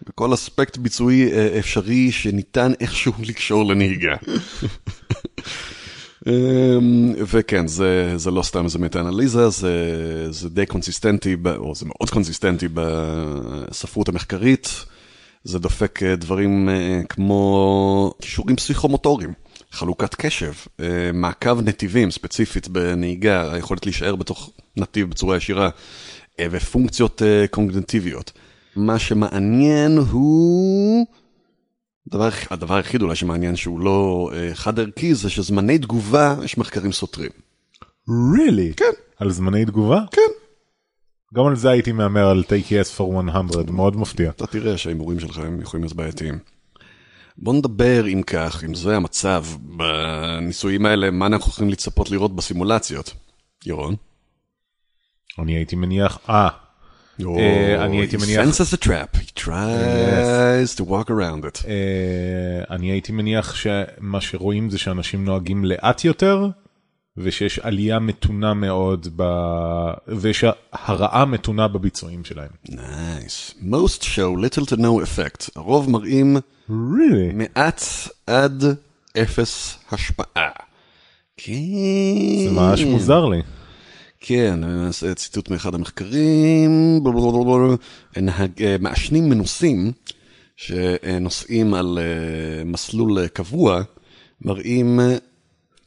בכל אספקט ביצועי אפשרי שניתן איכשהו לקשור לנהיגה. וכן, זה לא סתם, זה מטה-אנליזה, זה די קונסיסטנטי, או זה מאוד קונסיסטנטי בספרות המחקרית, זה דופק דברים כמו קישורים פסיכומוטוריים, חלוקת קשב, מעקב נתיבים ספציפית בנהיגה, היכולת להישאר בתוך נתיב בצורה ישירה, ופונקציות קוגניטיביות. מה שמעניין הוא, הדבר היחיד אולי שמעניין שהוא לא חד ערכי, זה שזמני תגובה יש מחקרים סותרים. Really? כן. על זמני תגובה? כן. גם על זה הייתי מאמר על take yes for 100, מאוד מפתיע. אתה תראה שהאימורים שלך הם יכולים להיות בעייתיים. בוא נדבר אם כך, אם זה המצב בניסויים האלה, מה אנחנו יכולים לצפות לראות בסימולציות? ירון? אני הייתי מניח, he senses a trap, he tries to walk around it. אני הייתי מניח שמה שרואים זה שאנשים נוהגים לאט יותר, ושיש עלייה מתונה מאוד, ויש הרעה מתונה בביצועים שלהם. Nice. Most show little to no effect. הרוב מראים מעט עד אפס השפעה. כן. זה ממש מוזר לי. כן, ציטוט מאחד המחקרים, מעשנים מנוסים שנוסעים על מסלול קבוע, מראים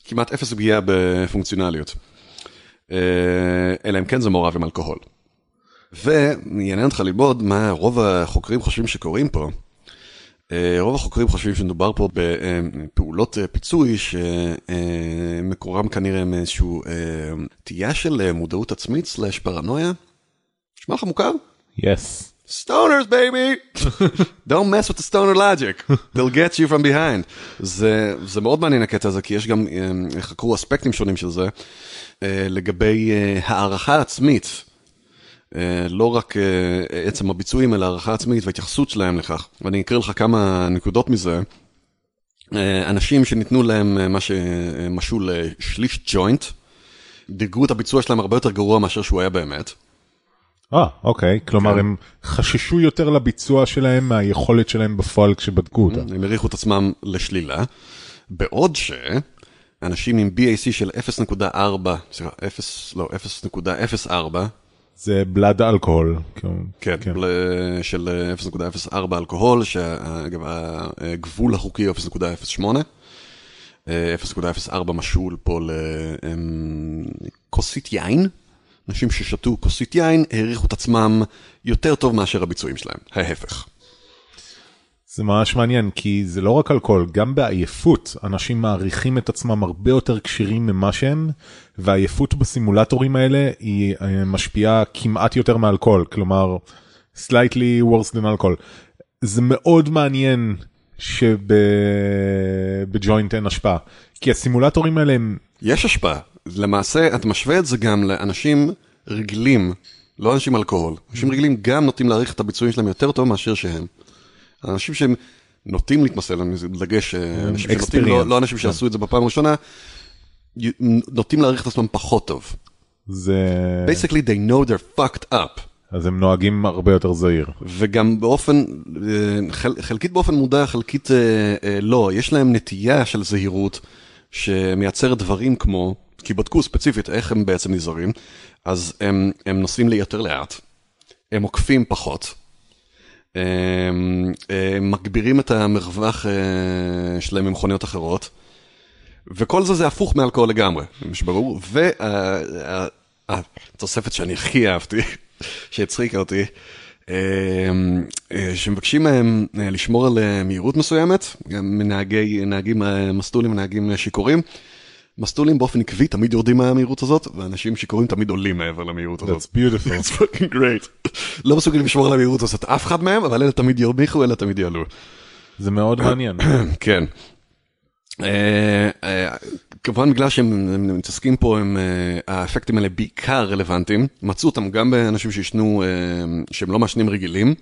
כמעט אפס פגיעה בפונקציונליות. אלא אם כן זה מעורב עם אלכוהול. ועניין אותך ללמוד מה רוב החוקרים חושבים שקוראים פה. רוב החוקרים חושבים שנדובר פה בפעולות פיצוי שמקורם כנראה מאיזשהו תהיה של מודעות עצמית סלש פרנויה. שמע לך מוכר? Yes. Stoners, baby! Don't mess with the stoner logic. They'll get you from behind. זה מאוד מעניין הקטע הזה, כי יש גם, חקרו אספקטים שונים של זה, לגבי הערכה עצמית. לא רק עצם הביצועים, אלא הערכה עצמית וההתייחסות שלהם לכך. ואני אקריא לך כמה נקודות מזה. אנשים שניתנו להם מה שמשול שליש ג'וינט, דירגו את הביצוע שלהם הרבה יותר גרוע מאשר שהוא היה באמת. אוקיי. כלומר, הם חששו יותר לביצוע שלהם מהיכולת שלהם בפועל כשבדקו אותה. הם הריחו את עצמם לשלילה. בעוד ש... אנשים עם BAC של 0.04, זה בלד אלכוהול. כן, של 0.04 אלכוהול, שאגב, הגבול החוקי הוא 0.08, 0.04 משול פה לכוסית יין, אנשים ששתו כוסית יין, העריכו את עצמם יותר טוב מאשר הביצועים שלהם, ההפך. זה ממש מעניין, כי זה לא רק אלכוהול, גם בעייפות, אנשים מעריכים את עצמם הרבה יותר קשירים ממה שהם, והעייפות בסימולטורים האלה היא משפיעה כמעט יותר מאלכוהול, כלומר, slightly worse than אלכוהול. זה מאוד מעניין שבג'וינט אין השפעה, כי הסימולטורים האלה הם... יש השפעה. למעשה, את משווה את זה גם לאנשים רגילים, לא אנשים אלכוהול. אנשים רגילים גם נוטים להעריך את הביצועים שלהם יותר טוב מאשר שהם. אנשים שהם נוטים להתמסל, אני מדגש, אנשים שנוטים, לא אנשים שעשו את זה בפעם הראשונה, נוטים להעריך את עצמם פחות טוב. זה... Basically, they know they're fucked up. אז הם נוהגים הרבה יותר זהיר. וגם באופן, חלקית באופן מודע, חלקית לא, יש להם נטייה של זהירות, שמייצרת דברים כמו, כי בדקו ספציפית איך הם בעצם נזהרים, אז הם נוסעים לי יותר לאט, הם עוקפים פחות, מגבירים את המרווח שלהם עם מכוניות אחרות, וכל זה הפוך מאלכוהול לגמרי, משברור, והתוספת שאני הכי אהבתי, שהצחיקה אותי, שמבקשים מהם לשמור על מהירות מסוימת, גם נהגים מסטולים, נהגים שיקורים, מסטולים באופן עקבי תמיד יורדים מהמהירות הזאת, ואנשים שקוראים תמיד עולים מעבר למהירות הזאת. That's beautiful. It's fucking great. לא מסוגלים לשמור על המהירות הזאת אף אחד מהם, אבל אלה תמיד ירמיחו, אלה תמיד יעלו. זה מאוד מעניין. כן. כמובן בגלל שהם מתעסקים פה, האפקטים האלה בעיקר רלוונטיים, מצאו אותם גם באנשים שישנו, שהם לא מעשנים רגילים,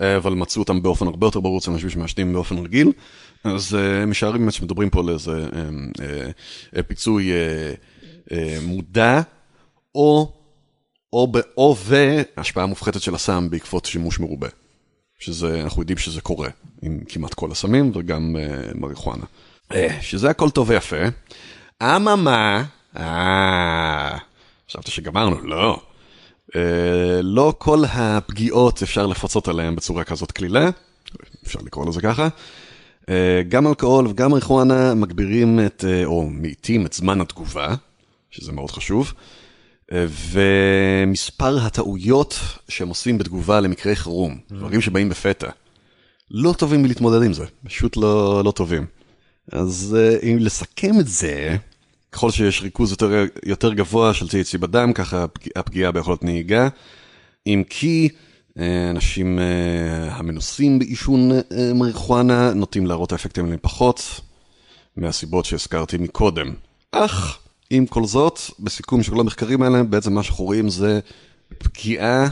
אבל מצאו אותם באופן הרבה יותר ברור, אנשים שמעשנים באופן רגיל, אז משערים באמת שמדברים פה על איזה פיצוי מודע, או והשפעה מופחתת של הסם בעקבות שימוש מרובה. שאנחנו יודעים שזה קורה עם כמעט כל הסמים וגם מריחואנה. שזה הכל טוב ויפה. אממה, חשבת שגמרנו, לא. לא כל הפגיעות אפשר לפצות עליהן בצורה כזאת כלילה, אפשר לקרוא לזה ככה. גם אלכוהול וגם מריחואנה מגבירים או מאיטים את זמן התגובה, שזה מאוד חשוב, ומספר הטעויות שהם עושים בתגובה למקרי חירום, דברים שבאים בפתע, לא טובים מלהתמודד עם זה, פשוט לא טובים. אז אם לסכם את זה, ככל שיש ריכוז יותר גבוה של THC בדם, ככה הפגיעה ביכולת נהיגה, אם כי אנשים המנוסים בעישון מריחואנה נוטים להראות האפקטים עליהם פחות, מהסיבות שהזכרתי מקודם. אך, עם כל זאת, בסיכום של כל המחקרים האלה, בעצם מה שאנחנו רואים זה פגיעה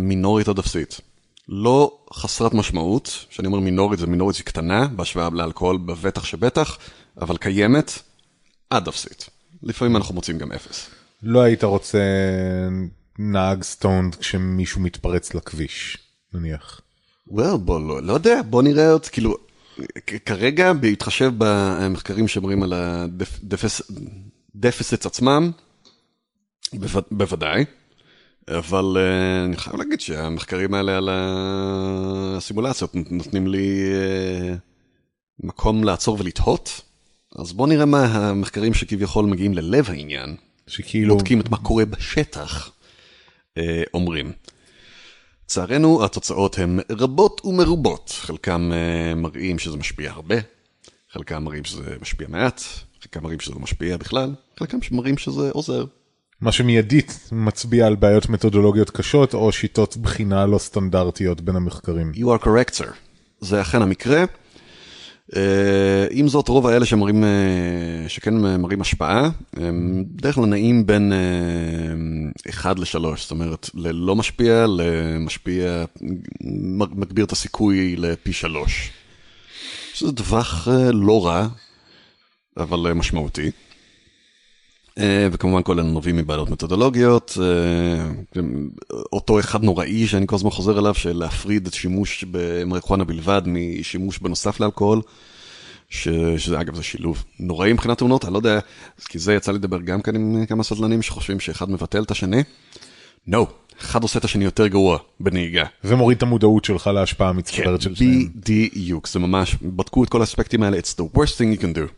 מינורית עד אפסית. לא חסרת משמעות, שאני אומר מינורית, זה מינורית שקטנה, בהשוואה לאלכוהול בבטח שבטח, אבל קיימת עד אפסית. לפעמים אנחנו מוצאים גם אפס. לא היית רוצה נהג סטונד כשמישהו מתפרץ לכביש, נניח. לא יודע, בוא נראה עוד, כאילו, כרגע בהתחשב במחקרים שמראים על הדפסט עצמם, בוודאי, אבל אני חייב להגיד שהמחקרים האלה על הסימולציות נותנים לי מקום לעצור ולתהות, אז בוא נראה מה המחקרים שכביכול מגיעים ללב העניין, שכאילו בודקים את מה קורה בשטח. אומרים. צערנו, התוצאות הן רבות ומרובות. חלקם מראים שזה משפיע הרבה, חלקם מראים שזה משפיע מעט, חלקם מראים שזה לא משפיע בכלל, חלקם מראים שזה עוזר. מה שמיידית מצביע על בעיות מתודולוגיות קשות, או שיטות בחינה לא סטנדרטיות בין המחקרים. You are correct, sir. זה אכן המקרה. עם זאת, רוב האלה שמראים, שכן מראים השפעה, דרך כלל נעים בין 1-3, זאת אומרת, ללא משפיע, למשפיע, מגביר את הסיכוי לפי 3. שזה דווח לא רע, אבל משמעותי. וכמובן כל אלה נובעים מבעלות מתודולוגיות, אותו אחד נוראי שאני כל הזמן חוזר אליו, של להפריד את שימוש במריחואנה בלבד משימוש בנוסף לאלכוהול, שאגב זה שילוב נוראי מבחינת תאונות, אני לא יודע, כי זה יצא לדבר גם כאן עם כמה סדלנים שחושבים שאחד מבטל את השני, לא, אחד עושה את השני יותר גרוע בנהיגה. זה מוריד את המודעות שלך להשפעה המצטברת של שניהם. בדיוק, זה ממש, בדקו את כל האספקטים האלה, it's the worst thing you can do.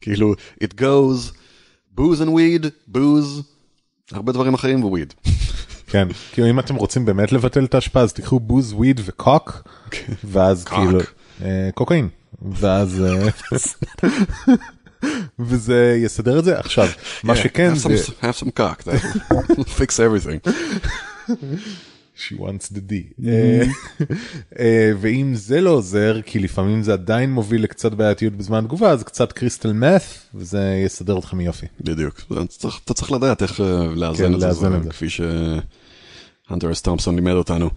כאילו, it goes... booze and weed, booze, הרבה דברים אחרים ו-weed. כן, כאילו אם אתם רוצים באמת לבטל את ההשפעה, אז תקחו booze, weed ו-cock, ואז כאילו, קוקאין, ואז, וזה יסדר את זה עכשיו. מה שכן זה... have some cock, that will fix everything. She wants the D. ואם זה לא עוזר, כי לפעמים זה עדיין מוביל לקצת בעייתיות בזמן תגובה, אז קצת קריסטל מאף, וזה יסדר אותכם יופי. בדיוק. אתה צריך לדעת איך לאזן את זה, כפי שהנטר אס תומפסון לימד אותנו.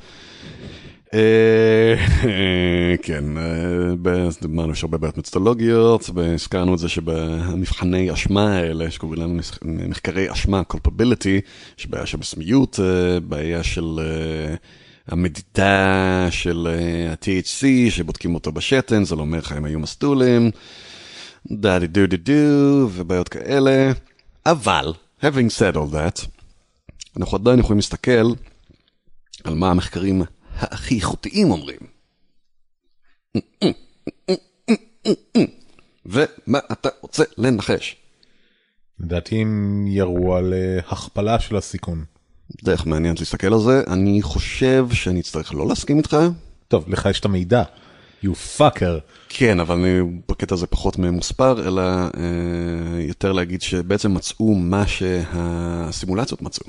כן, אמרנו שהרבה בעיות מצטולוגיות, והזכרנו את זה שבמבחני אשמה האלה, שקוראים לנו מחקרי אשמה, culpability, יש בעיה של מסמיות, בעיה של המדידה של ה-THC, שבודקים אותו בשתן, זה לא אומר לך אם היו מסטולים, ובעיות כאלה, אבל, having said all that, אנחנו עדיין יכולים להסתכל על מה המחקרים הכי איכותיים אומרים. ומה אתה רוצה לנחש? לדעתי הם ירו על הכפלה של הסיכון. דרך מעניינת להסתכל על זה, אני חושב שאני אצטרך לא להסכים איתך. טוב, לך יש את המידע. You fucker. כן, אבל אני בקטע הזה פחות ממוספר, אלא יותר להגיד שבעצם מצאו מה שהסימולציות מצאו.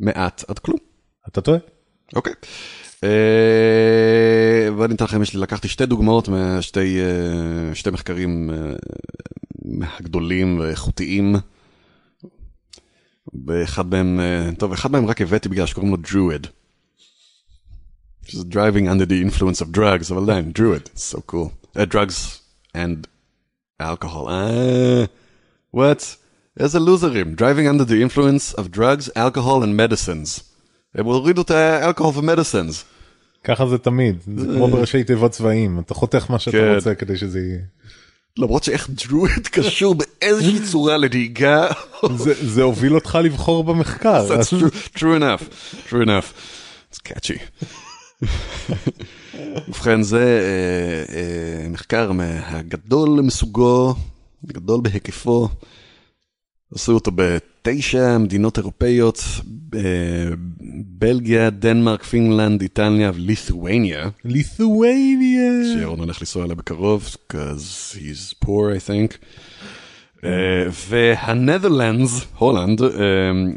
מעט עד כלום. אתה טועה? אוקיי. ואני אתן לכם, לקחתי שתי דוגמאות משתי מחקרים הגדולים ואיכותיים. באחד מהם, טוב, אחד מהם רק הבאתי בגלל שקוראים לו Druid. She's driving under the influence of drugs. Well done, Druid. It's so cool. Drugs and alcohol. What? As a loserim. Driving under the influence of drugs, alcohol and medicines. הם הורידו את האלכוהול ומדיסנס. ככה זה תמיד. זה כמו בראשי תיבות צבאיים. אתה חותך מה שאתה רוצה כדי שזה יהיה. למרות שאיך דרואיד קשור באיזושהי צורה לנהיגה. זה הוביל אותך לבחור במחקר. True enough. True enough. It's catchy. ובכן זה מחקר מהגדול מסוגו, גדול בהיקפו. עשו אותו ב9 מדינות אירופאיות, בלגיה, דנמרק, פינלנד, איטליה ולית'ואניה. לית'ואניה! שירון הולך לנסוע עליה בקרוב, because he's poor, I think. והנדרלנדס, הולנד,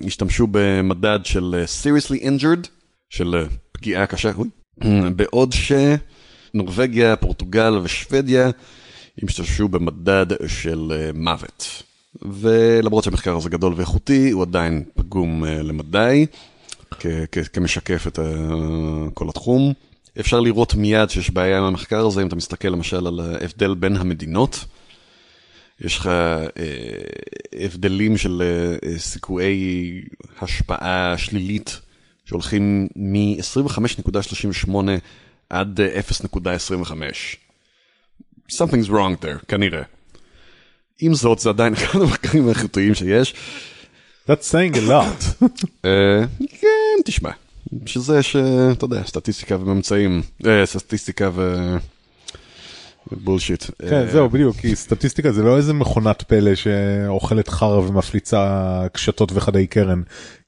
השתמשו במדד של seriously injured, של פגיעה קשה, בעוד שנורווגיה, פורטוגל ושוודיה, השתמשו במדד של מוות. ולמרות שהמחקר הזה גדול ואיכותי, הוא עדיין פגום למדי, כמשקף את כל התחום. אפשר לראות מיד שיש בעיה עם המחקר הזה, אם אתה מסתכל למשל על ההבדל בין המדינות, יש לך הבדלים של סיכויי השפעה שלילית, שהולכים מ-25.38 עד 0.25. Something's wrong there, כנראה. עם זאת, זה עדיין אחד המחקרים האיכותיים שיש. That's saying a lot. כן, תשמע. שזה שאתה יודע, סטטיסטיקה וממצאים, סטטיסטיקה ובולשיט. כן, זהו, בדיוק, כי סטטיסטיקה זה לא איזה מכונת פלא שאוכלת חרא ומפליצה קשתות וחדי קרן.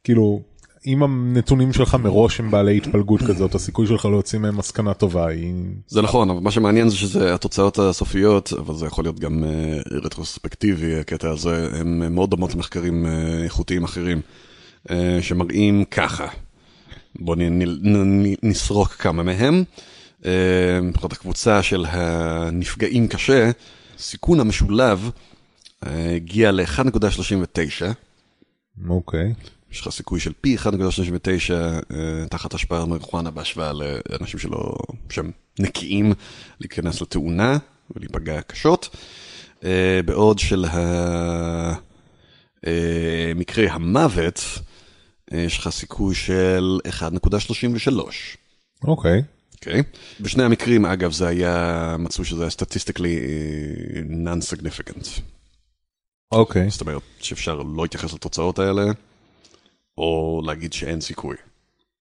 כאילו, אם הנתונים שלך מראש הם בעלי התפלגות כזאת, הסיכוי שלך להוציא מהם מסקנה טובה היא... זה נכון, אבל מה שמעניין זה שזה התוצאות הסופיות, אבל זה יכול להיות גם רטרוספקטיבי, הקטע הזה, הם מאוד דומות למחקרים איכותיים אחרים, שמראים ככה. בואו נסרוק כמה מהם. מבחינת הקבוצה של הנפגעים קשה, סיכון המשולב הגיע ל-1.39. אוקיי. יש לך סיכוי של פי 1.39 תחת השפעה מריחואנה בהשוואה לאנשים שלא, שהם נקיים להיכנס לתאונה ולהיפגע קשות, בעוד של המקרה המוות יש לך סיכוי של 1.33. אוקיי. אוקיי. בשני המקרים אגב זה היה, מצאו שזה היה statistically non-significant. אוקיי. זאת אומרת שאפשר לא להתייחס לתוצאות האלה. או להגיד שאין סיכוי,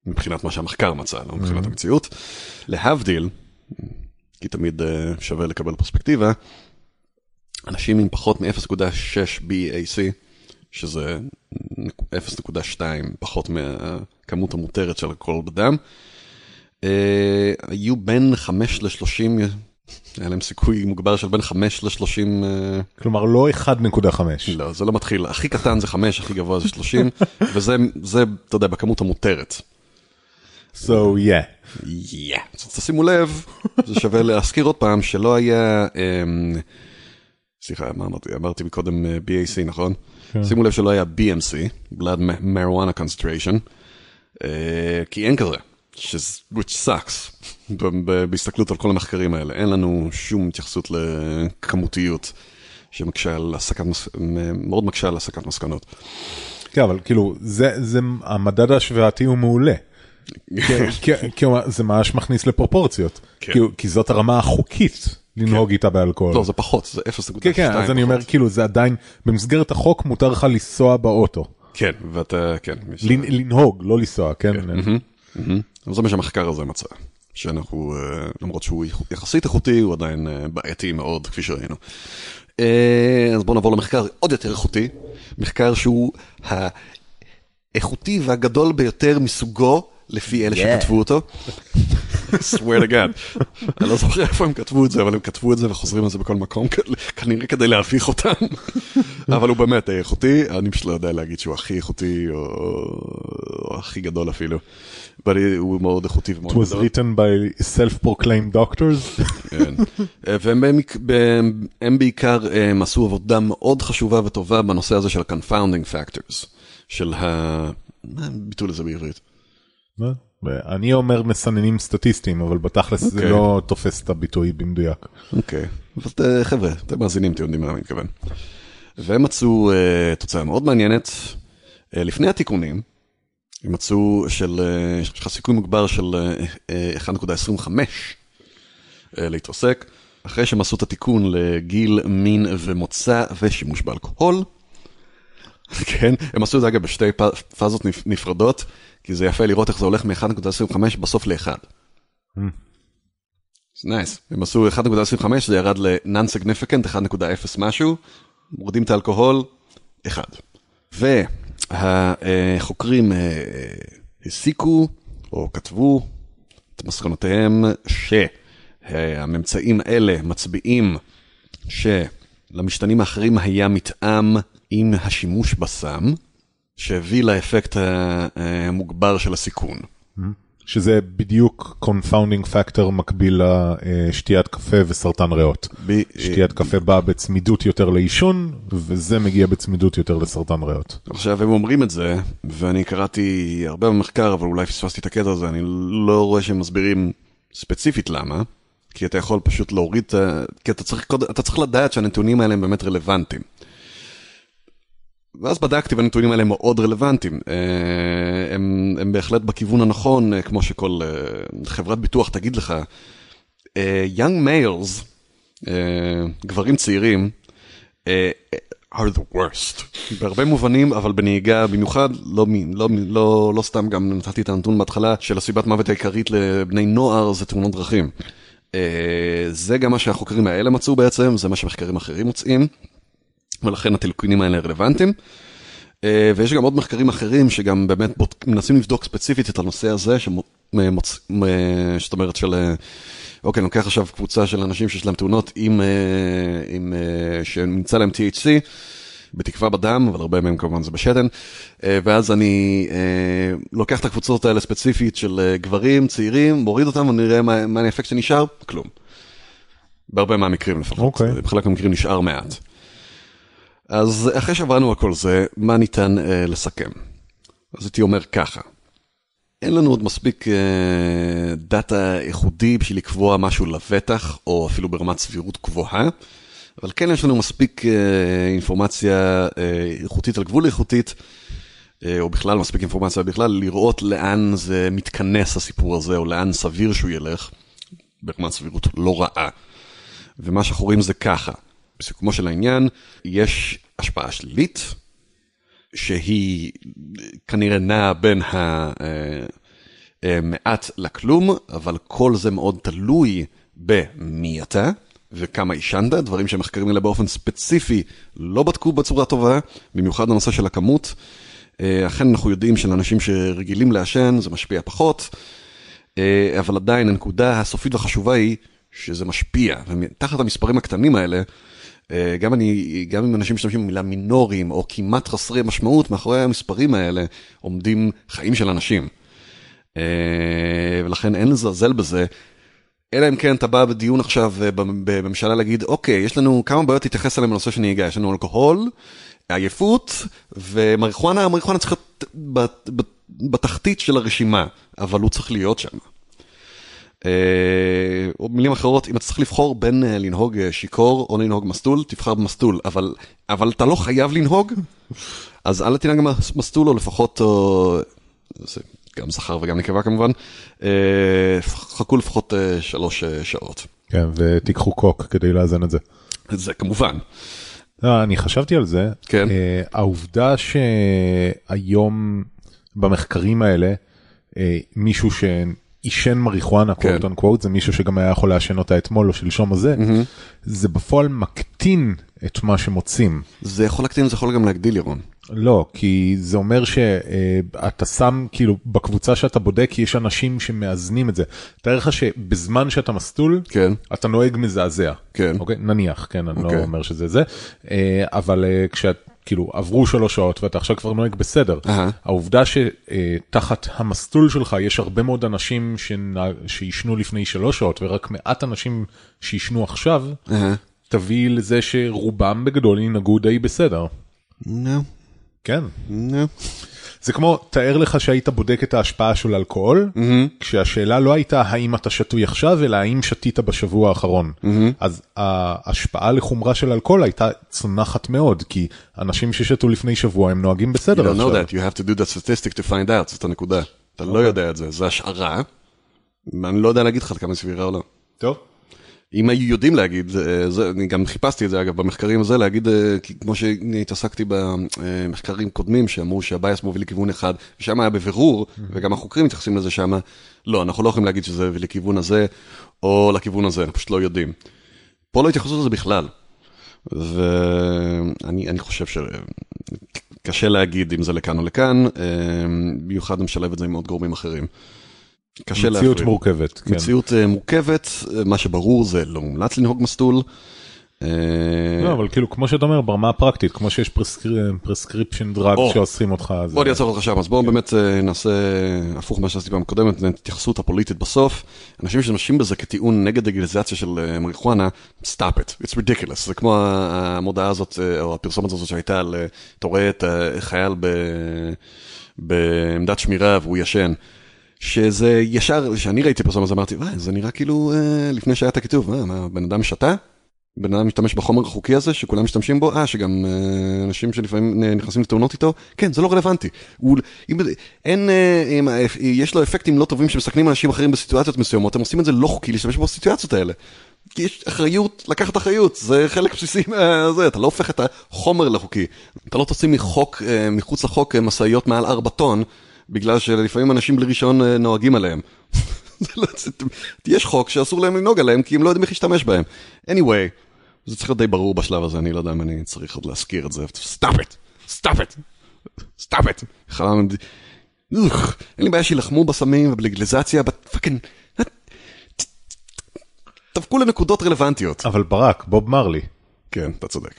מבחינת מה שהמחקר מצא, לא מבחינת המציאות. להבדיל, כי תמיד שווה לקבל פרספקטיבה, אנשים עם פחות מ-0.6 BAC, שזה 0.2 פחות מהכמות המותרת של הכל בדם, היו בין 5 ל-30, היה להם סיכוי מוגבר של בין 5 ל-30... כלומר, לא 1.5. לא, זה לא מתחיל. הכי קטן זה 5, הכי גבוה זה 30, וזה, אתה יודע, בכמות המותרת. So, yeah. Yeah. תשימו לב, זה שווה להזכיר עוד פעם, שלא היה... סליחה, אמרתי מקודם BAC, נכון? שימו לב שלא היה BMC, Blood Marijuana Concentration, כי אין כזה, which sucks. בהסתכלות על כל המחקרים האלה, אין לנו שום התייחסות לכמותיות שמקשה על הסקת, מאוד מקשה על הסקת מסקנות. כן, אבל כאילו, זה המדד ההשוואתי הוא מעולה. זה ממש מכניס לפרופורציות. כי זאת הרמה החוקית לנהוג איתה באלכוהול. לא, זה פחות, זה 0.2. כן, כן, אז אני אומר, כאילו, זה עדיין, במסגרת החוק מותר לך לנסוע באוטו. כן, ואתה, כן. לנהוג, לא לנסוע, כן. אבל זה מה שהמחקר הזה מצא. שאנחנו, למרות שהוא יחסית איכותי, הוא עדיין בעייתי מאוד, כפי שראינו. אז בואו נעבור למחקר עוד יותר איכותי, מחקר שהוא האיכותי והגדול ביותר מסוגו, לפי אלה שכתבו אותו. swear to God. אני לא זוכר איפה הם כתבו את זה, אבל הם כתבו את זה וחוזרים על זה בכל מקום, כנראה כדי להפיך אותם. אבל הוא באמת איכותי, אני פשוט לא יודע להגיד שהוא הכי איכותי, או הכי גדול אפילו. אבל הוא מאוד איכותי ומאוד גדול. It was written by self-proclaimed doctors. והם בעיקר עשו עבודה מאוד חשובה וטובה בנושא הזה של confounding factors, של ביטול הזה בעברית. אני אומר מסננים סטטיסטיים, אבל בתכלס זה לא תופס את הביטוי במדויק. אוקיי, חבר'ה, אתם מאזינים, אתם יודעים מה אני מתכוון. והם מצאו תוצאה מאוד מעניינת. לפני התיקונים, הם מצאו סיכוי מוגבר של 1.25 להתרסק, אחרי שהם עשו את התיקון לגיל, מין ומוצא ושימוש באלכוהול. כן, הם עשו את זה אגב בשתי פאזות נפרדות, כי זה יפה לראות איך זה הולך מ-1.25 בסוף ל-1. זה נייס. הם עשו 1.25, זה ירד ל-non-significant, 1.0 משהו, מורדים את האלכוהול, 1. והחוקרים הסיקו, או כתבו, את מסקנותיהם, שהממצאים האלה מצביעים שלמשתנים האחרים היה מתאם עם השימוש בסם, שהביא לאפקט המוגבר של הסיכון. שזה בדיוק confounding factor מקביל לשתיית קפה וסרטן ריאות. שתיית קפה באה בצמידות יותר לאישון, וזה מגיע בצמידות יותר לסרטן ריאות. עכשיו, הם אומרים את זה, ואני קראתי הרבה במחקר, אבל אולי פספסתי את הקטע הזה, אני לא רואה שהם מסבירים ספציפית למה, כי אתה יכול פשוט להוריד, כי אתה צריך לדעת שהנתונים האלה הם באמת רלוונטיים. ואז בדקתי, והנתונים האלה הם מאוד רלוונטיים. הם בהחלט בכיוון הנכון, כמו שכל חברת ביטוח תגיד לך, young males, גברים צעירים, are the worst. בהרבה מובנים, אבל בנהיגה במיוחד, לא סתם גם נתתי את הנתון בהתחלה, של הסיבת מוות העיקרית לבני נוער זה תאונות דרכים. זה גם מה שהחוקרים האלה מצאו בעצם, זה מה שמחקרים אחרים מוצאים. ולכן התלכונים האלה רלוונטיים, ויש גם עוד מחקרים אחרים שגם באמת מנסים לבדוק ספציפית את הנושא הזה, זאת אומרת של, אוקיי, נוקח עכשיו קבוצה של אנשים שיש להם תאונות שנמצא להם THC, בתקווה בדם, אבל הרבה מהם כמובן זה בשתן, ואז אני לוקח את הקבוצות האלה ספציפית של גברים, צעירים, מוריד אותם ונראה מה האפקט שנשאר, כלום. בהרבה מהמקרים לפחות, בחלק המקרים נשאר מעט. אז אחרי שעברנו הכל זה, מה ניתן לסכם? אז הייתי אומר ככה, אין לנו עוד מספיק דאטה ייחודי בשביל לקבוע משהו לבטח, או אפילו ברמת סבירות גבוהה, אבל כן יש לנו מספיק אינפורמציה איכותית על גבול איכותית, או בכלל מספיק אינפורמציה בכלל, לראות לאן זה מתכנס הסיפור הזה, או לאן סביר שהוא ילך, ברמת סבירות לא רעה. ומה שאנחנו רואים זה ככה, בסיכומו של העניין, יש השפעה שלילית, שהיא כנראה נעה בין המעט לכלום, אבל כל זה מאוד תלוי במי אתה, וכמה ישנת, דברים שמחקרים אלה באופן ספציפי לא בדקו בצורה טובה, במיוחד הנושא של הכמות. אכן אנחנו יודעים שלאנשים שרגילים לעשן, זה משפיע פחות, אבל עדיין הנקודה הסופית והחשובה היא, שזה משפיע, ותחת המספרים הקטנים האלה, גם אם אנשים משתמשים במילה מינוריים, או כמעט חסרי משמעות, מאחורי המספרים האלה, עומדים חיים של אנשים. ולכן אין לזלזל בזה, אלא אם כן אתה בא בדיון עכשיו, בממשלה להגיד, אוקיי, יש לנו כמה בעיות להתייחס עליהם בנושא של נהיגה, יש לנו אלכוהול, עייפות, ומריחואנה, המריחואנה צריכה להיות בתחתית של הרשימה, אבל הוא צריך להיות שם. או במילים אחרות, אם אתה צריך לבחור בין לנהוג שיקור או לנהוג מסטול, תבחר במסטול, אבל אתה לא חייב לנהוג, אז אל תנהג מסטול, או לפחות, גם זכר וגם נקבה כמובן, חכו לפחות 3 שעות. כן, ותיקחו קוק כדי לאזן את זה. זה כמובן. אני חשבתי על זה. כן. העובדה שהיום במחקרים האלה, מישהו אישן מריחואנה, quote on quote, זה מישהו שגם היה יכול לאשן אותה אתמול או שלשום הזה, זה בפועל מקטין את מה שמוצאים. זה יכול להקטין, זה יכול גם להגדיל, ירון. לא, כי זה אומר שאתה שם, כאילו, בקבוצה שאתה בודק, יש אנשים שמאזנים את זה. תאר לך שבזמן שאתה מסתול, אתה נוהג מזעזע. נניח, כן, אני לא אומר שזה זה. אבל כשאת, כאילו, עברו 3 שעות, ואתה עכשיו כבר נוהג בסדר. העובדה שתחת המסתול שלך, יש הרבה מאוד אנשים שישנו לפני 3 שעות, ורק מעט אנשים שישנו עכשיו, תביא לזה שרובם בגדול ינהגו די בסדר. לא. כן. לא. זה כמו, תאר לך שהיית בודק את ההשפעה של אלכוהול, כשהשאלה לא הייתה האם אתה שתוי עכשיו, אלא האם שתית בשבוע האחרון. אז ההשפעה לחומרה של אלכוהול הייתה צונחת מאוד, כי אנשים ששתו לפני שבוע הם נוהגים בסדר עכשיו. You don't know that, you have to do that statistic to find out, זאת הנקודה. אתה לא יודע את זה, זה השערה. אני לא יודע להגיד לך כמה סבירה או לא. טוב. אם היו יודעים להגיד, אני גם חיפשתי את זה אגב במחקרים הזה, להגיד, כמו שהתעסקתי במחקרים קודמים, שאמרו שהבייס מוביל לכיוון אחד, ושם היה בבירור, וגם החוקרים מתייחסים לזה שם, לא, אנחנו לא יכולים להגיד שזה לכיוון הזה, או לכיוון הזה, אנחנו פשוט לא יודעים. פה לא התייחסו לזה בכלל, ואני חושב שקשה להגיד אם זה לכאן או לכאן, במיוחד משלב את זה עם עוד גורמים אחרים. מציאות מורכבת. מציאות מורכבת, מה שברור זה לא מומלץ לנהוג מסתול. לא, אבל כאילו, כמו שאתה אומר, ברמה הפרקטית, כמו שיש פרסקריפשן דרג שעושים אותך. בוא נעצור אותך שם, אז בואו באמת נעשה, הפוך מה שעשיתי פעם קודמת, התייחסות הפוליטית בסוף. אנשים שמשתמשים בזה כטיעון נגד לגליזציה של מריחואנה, stop it, it's ridiculous. זה כמו המודעה הזאת, או הפרסומת הזאת שהייתה על, אתה רואה את חייל בעמדת שמירה והוא ישן. שזה ישר, שאני ראיתי פרסום הזה, אמרתי, זה נראה כאילו לפני שהיה את הכיתוב, בן אדם שתה, בן אדם משתמש בחומר החוקי הזה, שכולם משתמשים בו, שגם אנשים שלפעמים נכנסים לתאונות איתו, כן, זה לא רלוונטי. יש לו אפקטים לא טובים שמסכנים אנשים אחרים בסיטואציות מסוימות, הם עושים את זה לא חוקי להשתמש בסיטואציות האלה. כי יש אחריות, לקחת אחריות, זה חלק בסיסי מהזה, אתה לא הופך את החומר לחוקי, אתה לא תוציא מחוץ לחוק משאיות מעל 4 טון, בגלל שלפעמים אנשים בלי רישיון נוהגים עליהם. יש חוק שאסור להם לנהוג עליהם, כי הם לא יודעים איך להשתמש בהם. Anyway, זה צריך להיות די ברור בשלב הזה, אני לא יודע אם אני צריך עוד להזכיר את זה. Stop it! Stop it! Stop it! אין לי בעיה שילחמו בסמים ובלגליזציה, פאקינג... תפקו לנקודות רלוונטיות. אבל ברק, בוב מרלי. כן, אתה צודק.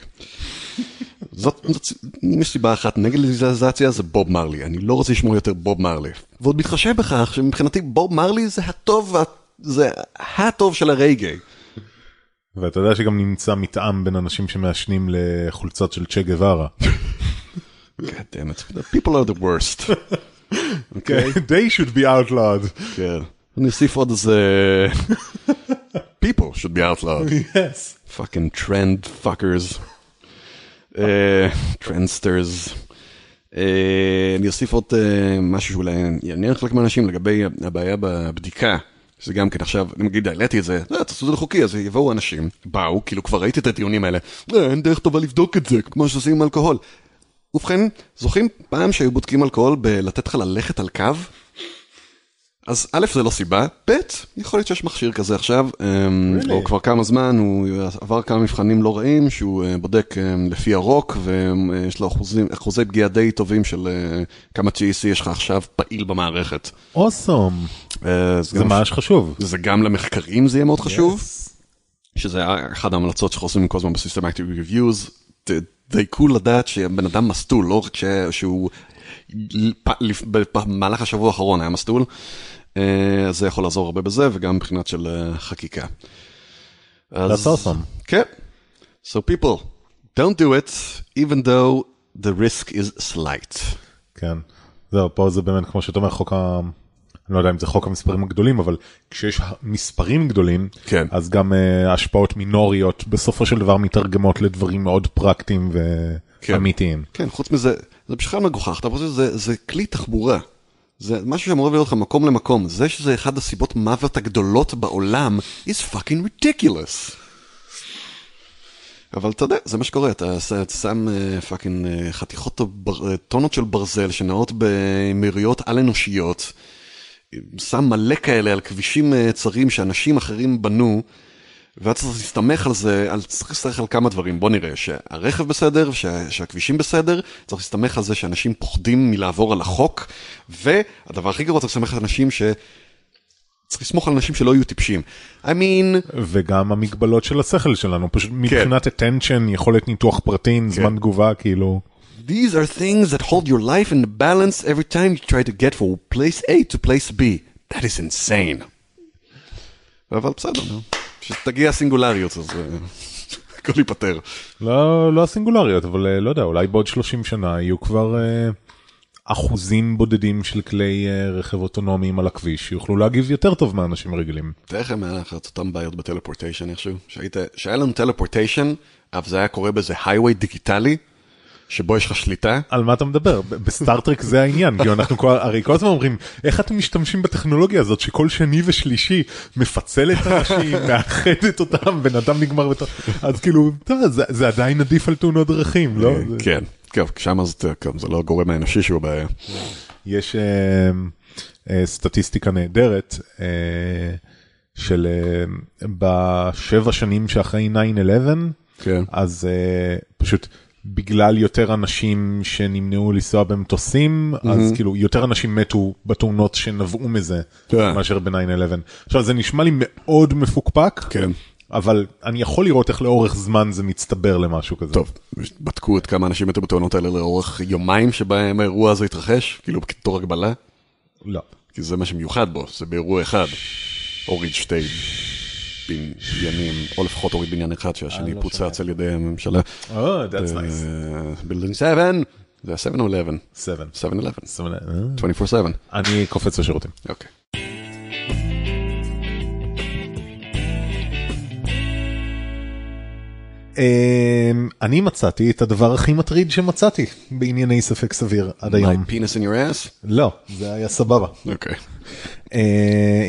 אם יש סיבה אחת נגד לגליזציה זה בוב מרלי, אני לא רוצה לשמוע יותר בוב מרלי, ועוד מתחשב בכך שמבחינתי בוב מרלי זה הטוב, זה הטוב של הרייגי. ואתה יודע שגם נמצא מתאם בין אנשים שמאשנים לחולצות של צ'ה גווארה. God damn it, the people are the worst. Okay, they should be outlawed. כן, אני אוסיף עוד איזה people should be outlawed. Yes, fucking trend fuckers. טרנסטרס. אני אוסיף עוד משהו שאולי יעניין חלק מהאנשים לגבי הבעיה בבדיקה, שזה גם כן עכשיו, אני מגיד, העליתי את זה, תעשו זה לחוקי, אז יבואו אנשים, באו, כאילו כבר ראיתי את הטיעונים האלה, אין דרך טובה לבדוק את זה, כמו שעושים עם אלכוהול. ובכן, זוכרים פעם שהיו בודקים אלכוהול בלתת לך ללכת על קו? אז א', זה לא סיבה, ב', יכול להיות שיש מכשיר כזה עכשיו, או כבר כמה זמן, הוא עבר כמה מבחנים לא רעים, שהוא בודק לפי הרוק, ויש לו אחוזי פגיעה די טובים של כמה TAC יש לך עכשיו פעיל במערכת. אוסום. זה ממש חשוב. זה גם למחקרים זה יהיה מאוד חשוב, שזה אחד ההמלצות שחוסים כל הזמן בסיסטמטי ריוויוז, דייקו לדעת שבן אדם מסתול, לא רק שהוא במהלך השבוע האחרון היה מסתול, אז זה יכול לעזור הרבה בזה, וגם מבחינת של חקיקה. That's awesome. כן. So people, don't do it, even though the risk is slight. כן. זהו, פה זה באמת, כמו שאתה אומר, חוק ה... אני לא יודע אם זה חוק המספרים הגדולים, אבל כשיש מספרים גדולים, אז גם השפעות מינוריות בסופו של דבר מתרגמות לדברים מאוד פרקטיים ואמיתיים. כן, חוץ מזה, זה בשביל מגוחך, אתה חושב, זה כלי תחבורה. זה משהו שאמור להיות לך מקום למקום. זה שזה אחד הסיבות מוות הגדולות בעולם, is fucking ridiculous. אבל אתה יודע, זה מה שקורה. אתה שם fucking חתיכות טונות של ברזל שנעות במהירויות על אנושיות, שם מלא כאלה על כבישים צרים שאנשים אחרים בנו, ואת צריך להסתמך על זה, צריך להסתמך על כמה דברים. בוא נראה שהרכב בסדר, שהכבישים בסדר, צריך להסתמך על זה שאנשים פוחדים מלעבור על החוק, והדבר הכי גרוע, צריך להסתמך על אנשים צריך לסמוך על אנשים שלא יהיו טיפשים. וגם המגבלות של השכל שלנו, פשוט מבחינת attention, יכולת ניתוח פרטים, זמן תגובה, כאילו. These are things that hold your life in balance every time you try to get from place A to place B. That is insane. אבל בסדר, שתגיע הסינגולריות, אז הכל ייפטר. לא הסינגולריות, אבל לא יודע, אולי בעוד 30 שנה יהיו כבר אחוזים בודדים של כלי רכב אוטונומיים על הכביש, יוכלו להגיב יותר טוב מאנשים רגילים. תכף מהלך את אותם בעיות בטלפורטיישן, איכשהו. שהיה לנו טלפורטיישן, אבל זה היה קורה באיזה הייווי דיגיטלי, שבו יש לך שליטה. על מה אתה מדבר? בסטארטרק זה העניין, כי אנחנו הרי כל הזמן אומרים, איך אתם משתמשים בטכנולוגיה הזאת, שכל שני ושלישי מפצל את האנשים, מאחדת אותם, בן אדם נגמר, אז כאילו, זה עדיין עדיף על תאונות דרכים, לא? כן, שם זה לא גורם האנושי שהוא בעיה. יש סטטיסטיקה נהדרת, של בשבע שנים שאחרי 9/11, אז פשוט... בגלל יותר אנשים שנמנעו לנסוע במטוסים, אז כאילו יותר אנשים מתו בתאונות שנבעו מזה, מאשר ב-9/11. עכשיו, זה נשמע לי מאוד מפוקפק, אבל אני יכול לראות איך לאורך זמן זה מצטבר למשהו כזה. טוב, בדקו את כמה אנשים מתו בתאונות האלה לאורך יומיים שבהם האירוע הזה התרחש, כאילו בתור הגבלה? לא. כי זה מה שמיוחד בו, זה באירוע אחד. אוריד שתי... בניינים, או לפחות הוריד בניין אחד שהשני פוצץ על ידי הממשלה. Oh, that's nice. Building 7, זה ה-7 או 11? 7. 7-11. 24-7. אני קופץ בשירותים. אוקיי. אני מצאתי את הדבר הכי מטריד שמצאתי בענייני ספק סביר עד היום. My penis in your ass? לא, זה היה סבבה. אוקיי.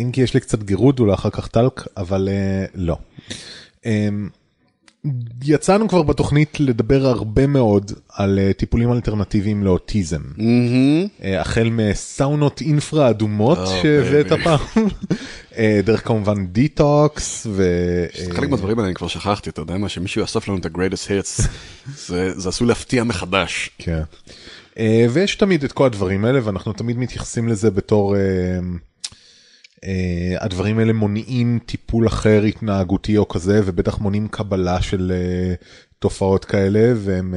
אם כי יש לי קצת גירוד, אולי אחר כך טלק, אבל לא. יצאנו כבר בתוכנית לדבר הרבה מאוד על טיפולים אלטרנטיביים לאוטיזם. החל מסאונות אינפרה אדומות שהבאת הפעם, דרך כמובן דיטוקס חלק מהדברים האלה אני כבר שכחתי, אתה יודע מה, שמישהו יאסוף לנו את ה-greatest hits, זה עשוי להפתיע מחדש. כן. ויש תמיד את כל הדברים האלה, ואנחנו תמיד מתייחסים לזה בתור, הדברים האלה מונעים טיפול אחר התנהגותי או כזה, ובטח מונעים קבלה של תופעות כאלה, והם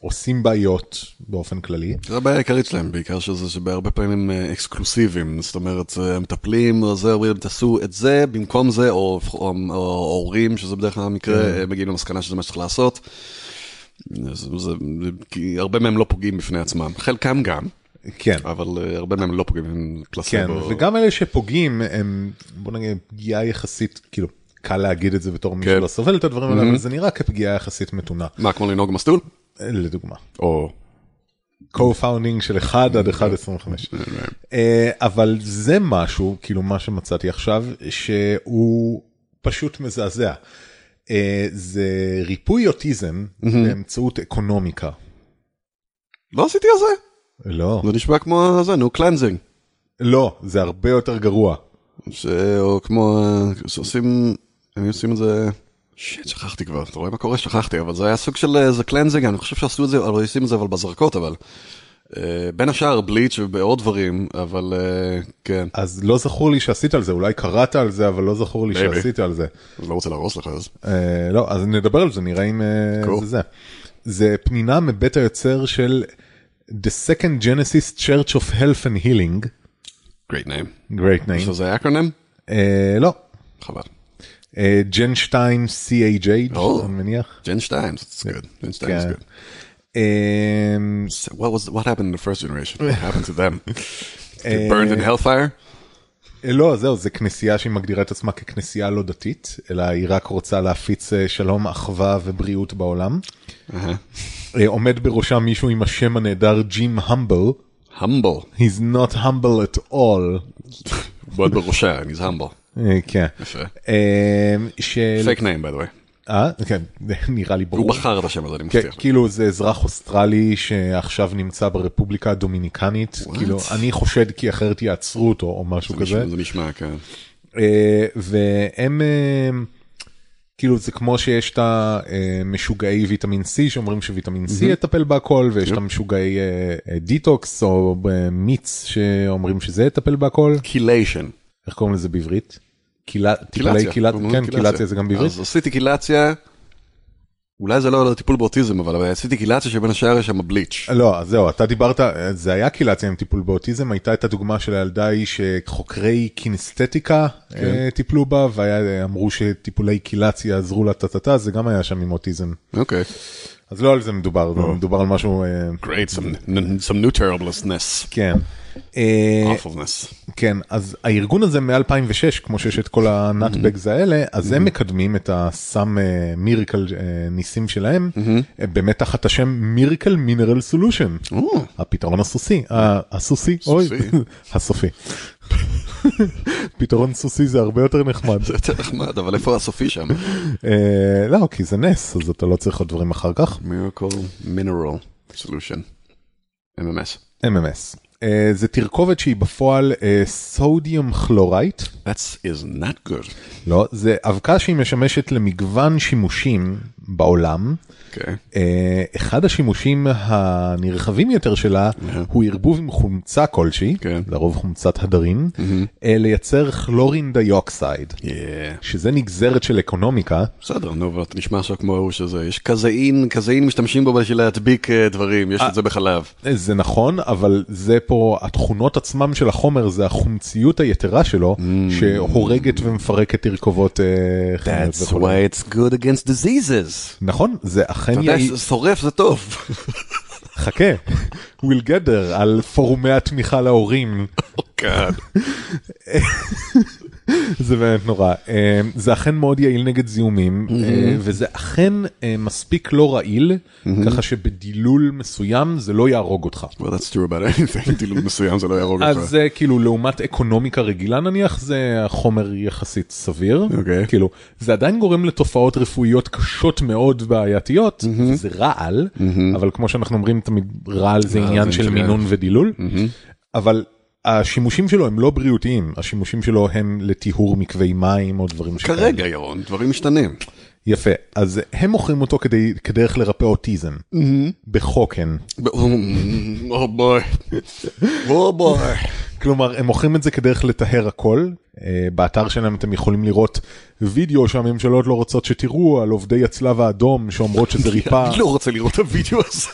עושים בעיות באופן כללי. זה הבעיה העיקרית שלהם, בעיקר שזה שבהרבה פעמים הם אקסקלוסיביים, זאת אומרת, מטפלים או זה, אומרים, תעשו את זה, במקום זה, או הורים, שזה בדרך כלל המקרה, מגיעים למסקנה שזה מה שצריך לעשות. כי הרבה מהם לא פוגעים בפני עצמם, חלקם גם, אבל הרבה מהם לא פוגעים בפלסבו. וגם אלה שפוגעים, בוא נגיד, פגיעה יחסית, כאילו, קל להגיד את זה בתור מי שלא סובל את הדברים האלה, אבל זה נראה כפגיעה יחסית מתונה. מה, כמו לנהוג מסלול? לדוגמה. או... co-founding של 1 עד 1.25. אבל זה משהו, כאילו מה שמצאתי עכשיו, שהוא פשוט מזעזע. זה ריפוי אוטיזם באמצעות אקונומיקה. לא עשיתי על זה? לא. זה נשמע כמו זה, נו, קלנזינג. לא, זה הרבה יותר גרוע. או כמו, הם עושים את זה, שיט, שכחתי כבר, אתה רואה מה קורה? שכחתי, אבל זה היה סוג של זה קלנזינג, אני חושב שעשו את זה, אבל עושים את זה אבל בזרקות, אבל... בין השאר בליץ' ובעוד דברים, אבל כן. אז לא זכור לי שעשית על זה, אולי קראת על זה, אבל לא זכור לי שעשית על זה. אז לא רוצה להרוס לך אז. לא, אז נדבר על זה, נראה אם זה זה. זה פנינה מבית היוצר של The Second Genesis Church of Health and Healing. Great name. Great name. שזה האקרונם? לא. חבל. ג'נשטיין CAJ, אני מניח. ג'נשטיין, that's good. ג'נשטיין is good. So what happened in the first generation? What happened to them? They burned in hellfire? לא, זהו, זה כנסייה שהיא מגדירה את עצמה ככנסייה לא דתית, אלא היא רק רוצה להפיץ שלום, אחווה ובריאות בעולם. עומד בראשה מישהו עם השם הנהדר ג'ים המבל. Humble? He's not humble at all. עומד בראשה, he's humble. כן. יפה. Fake name, by the way. כן, נראה לי ברור. הוא בחר את השם הזה, אני מבטיח. כאילו זה אזרח אוסטרלי שעכשיו נמצא ברפובליקה הדומיניקנית. כאילו, אני חושד כי אחרת יעצרו אותו או משהו כזה. זה נשמע, כן. והם, כאילו זה כמו שיש את המשוגעי ויטמין C, שאומרים שוויטמין C יטפל בהכל, ויש את המשוגעי דיטוקס או מיץ שאומרים שזה יטפל בהכל. קיליישן. איך קוראים לזה בעברית? קילציה זה גם בעברית. אז עשיתי קילציה, אולי זה לא טיפול באוטיזם, אבל עשיתי קילציה שבין השאר יש שם בליץ'. לא, זהו, אתה דיברת, זה היה קילציה עם טיפול באוטיזם, הייתה את הדוגמה של הילדה היא שחוקרי קינסתטיקה טיפלו בה, ואמרו שטיפולי קילציה יעזרו לה טטטה, זה גם היה שם עם אוטיזם. אוקיי. אז לא על זה מדובר, מדובר על משהו... Great, some new terribleness. כן. awfulness. כן, אז הארגון הזה מ-2006, כמו שיש את כל הנאטבגז האלה, אז הם מקדמים את הסם מיריקל ניסים שלהם, באמת תחת השם מיריקל מינרל סולושן. הפתרון הסוסי. הסוסי? הסופי. פתרון סוסי זה הרבה יותר נחמד. זה יותר נחמד, אבל איפה הסופי שם? לא, כי זה נס, אז אתה לא צריך עוד דברים אחר כך. מיריקל מינרל סולושן. MMS. MMS. זה תרכובת שהיא בפועל סודיום כלורייט. That is not good. לא, זה אבקה שהיא משמשת למגוון שימושים בעולם. אחד השימושים הנרחבים יותר שלה הוא ערבוב עם חומצה כלשהי, לרוב חומצת הדרים, לייצר כלורין דיוקסייד, שזה נגזרת של אקונומיקה. בסדר, נו, אתה נשמע עכשיו כמו ההוא שזה, יש קזאין, קזאין משתמשים בו בשביל להדביק דברים, יש את זה בחלב. זה נכון, אבל זה פה, התכונות עצמם של החומר, זה החומציות היתרה שלו, שהורגת ומפרקת תרכובות. That's why it's good against diseases. נכון, זה אכן יהיה... שורף זה טוב. חכה, we'll get there, על פורומי התמיכה להורים. Oh God. זה באמת נורא. זה אכן מאוד יעיל נגד זיהומים, וזה אכן מספיק לא רעיל, ככה שבדילול מסוים זה לא יהרוג אותך. Well, that's true about anything. דילול מסוים זה לא יהרוג אותך. אז זה כאילו, לעומת אקונומיקה רגילה נניח, זה חומר יחסית סביר. כאילו, זה עדיין גורם לתופעות רפואיות קשות מאוד בעייתיות, זה רעל, אבל כמו שאנחנו אומרים תמיד, רעל זה עניין של מינון ודילול, אבל... השימושים שלו הם לא בריאותיים, השימושים שלו הם לטיהור מקווי מים או דברים שכאלה. כרגע, ירון, דברים משתנים. יפה, אז הם מוכרים אותו כדרך לרפא אוטיזם, בחוקן. או בוי, או בוי. כלומר, הם מוכרים את זה כדרך לטהר הכל, באתר שלהם אתם יכולים לראות וידאו שהממשלות לא רוצות שתראו על עובדי הצלב האדום שאומרות שזה ריפה. אני לא רוצה לראות את הוידאו הזה.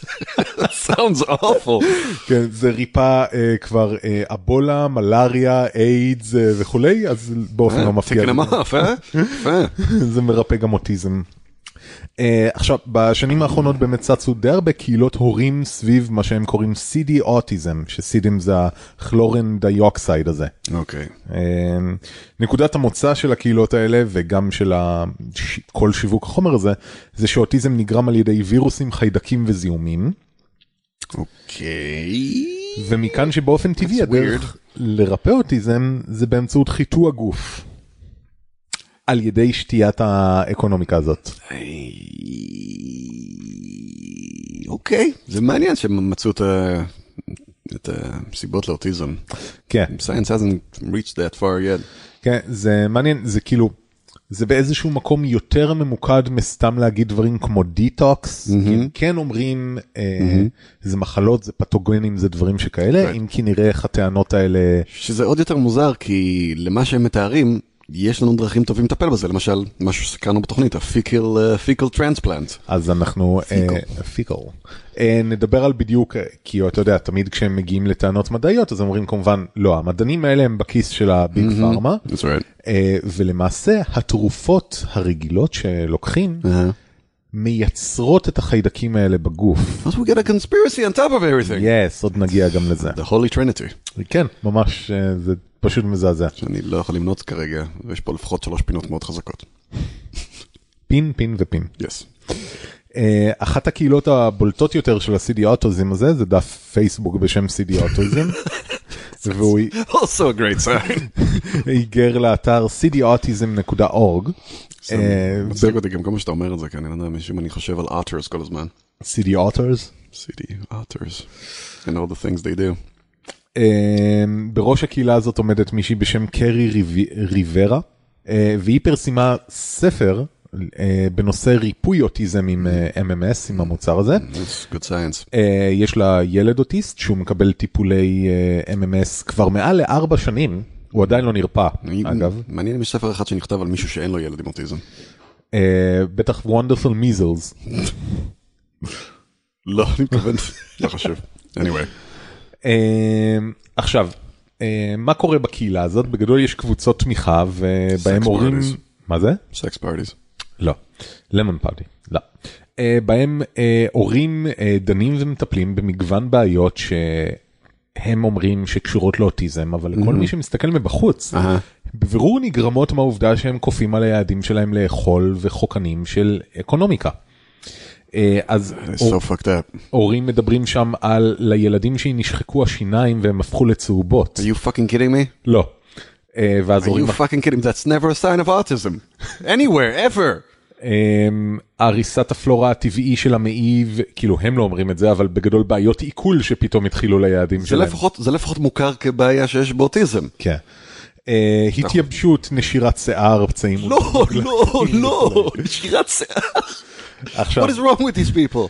Sounds awful. כן, זה ריפה כבר אבולה, מלאריה, איידס וכולי, אז באופן לא מפתיע. תקנה מאף, זה מרפא גם אוטיזם. עכשיו, בשנים האחרונות באמת צצו די הרבה קהילות הורים סביב מה שהם קוראים CD אוטיזם, שCDים זה הכלורין דיוקסייד הזה. אוקיי. נקודת המוצא של הקהילות האלה, וגם של כל שיווק החומר הזה, זה שאוטיזם נגרם על ידי וירוסים, חיידקים וזיהומים. אוקיי. ומכאן שבאופן טבעי הדרך לרפא אוטיזם, זה באמצעות חיתו הגוף. על ידי שתיית האקונומיקה הזאת. אוקיי, זה מעניין שמצאו את הסיבות לאוטיזם. כן. Science hasn't reached that far yet. כן, זה מעניין, זה כאילו, זה באיזשהו מקום יותר ממוקד מסתם להגיד דברים כמו דיטוקס, אם כן אומרים, זה מחלות, זה פתוגנים, זה דברים שכאלה, אם כי נראה איך הטענות האלה... שזה עוד יותר מוזר, כי למה שהם מתארים, יש לנו דרכים טובים לטפל בזה, למשל, משהו שקראנו בתוכנית, ה-fecal transplant. אז אנחנו, נדבר על בדיוק, כי אתה יודע, תמיד כשהם מגיעים לטענות מדעיות, אז אומרים כמובן, לא, המדענים האלה הם בכיס של הביג פארמה, ולמעשה, התרופות הרגילות שלוקחים, מייצרות את החיידקים האלה בגוף. אז we get a conspiracy on top of everything. Yes, עוד נגיע גם לזה. The Holy Trinity. כן, ממש, זה... פשוט מזעזע. שאני לא יכול למנות כרגע, ויש פה לפחות 3 פינות מאוד חזקות. פין, פין ופין. יס. אחת הקהילות הבולטות יותר של ה-CD אוטיזם הזה, זה דף פייסבוק בשם CD אוטיזם. והוא... also a great sign. היגר לאתר cdautism.org. מצליק אותי גם כמה שאתה אומר את זה, כי אני לא יודע, משום אני חושב על authors כל הזמן. CD authors? CD authors. And all the things they do. בראש הקהילה הזאת עומדת מישהי בשם קרי ריברה, והיא פרסמה ספר בנושא ריפוי אוטיזם עם MMS, עם המוצר הזה. That's good science. יש לה ילד אוטיסט שהוא מקבל טיפולי MMS כבר מעל ל4 שנים. הוא עדיין לא נרפא, אגב. מעניין אם יש ספר אחד שנכתב על מישהו שאין לו ילד עם אוטיזם. בטח Wonderful Measles. לא, אני מתכוון, לא חשוב. anyway. עכשיו, מה קורה בקהילה הזאת? בגדול יש קבוצות תמיכה, ובהם הורים... מה זה? Sex parties. לא. Lemon party. לא. בהם הורים דנים ומטפלים במגוון בעיות ש... הם אומרים שקשורות לאוטיזם, אבל לכל מי שמסתכל מבחוץ, בבירור נגרמות מהעובדה שהם קופים על היעדים שלהם לאכול וחוקנים של אקונומיקה. אז הורים מדברים שם על לילדים שנשחקו השיניים והם הפכו לצהובות. Are you fucking kidding me? לא. Are you fucking kidding me? That's never a sign of autism. Anywhere, ever. הריסת הפלורה הטבעי של המעיב, כאילו הם לא אומרים את זה, אבל בגדול בעיות עיכול שפתאום התחילו ליעדים שלהם. זה לפחות מוכר כבעיה שיש באוטיזם. כן. התייבשות, נשירת שיער, פצעים. לא, לא, לא, נשירת שיער. What is wrong with these people?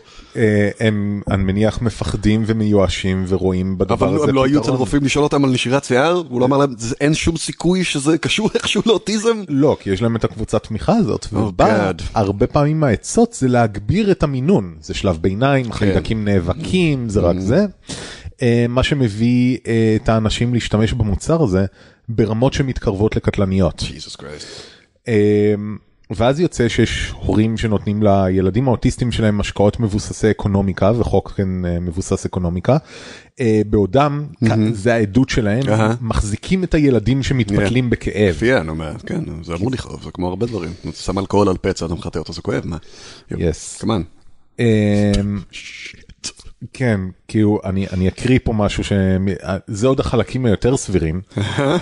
הם, אני מניח, מפחדים ומיואשים ורואים בדבר הזה. אבל הם לא היו אצל רופאים לשאול אותם על נשירת שיער? הוא לא אמר להם, אין שום סיכוי שזה קשור איכשהו לאוטיזם? לא, כי יש להם את הקבוצת תמיכה הזאת. הרבה פעמים מהעצות זה להגביר את המינון. זה שלב ביניים, חיידקים נאבקים, זה רק זה. מה שמביא את האנשים להשתמש במוצר הזה, ברמות שמתקרבות לקטלניות. Jesus Christ. ואז יוצא שיש הורים שנותנים לילדים האוטיסטים שלהם משקעות מבוססי אקונומיקה, וחוק מבוסס אקונומיקה, בעודם, זה העדות שלהם, מחזיקים את הילדים שמתפתלים בכאב. כן, זה אמור לכאוב, זה כמו הרבה דברים. שם אלכוהול על פצע, אתה מחטא אותו, זה כואב, מה? Yes. כמובן. כן, כאילו, אני אקריא פה משהו זה עוד החלקים היותר סבירים.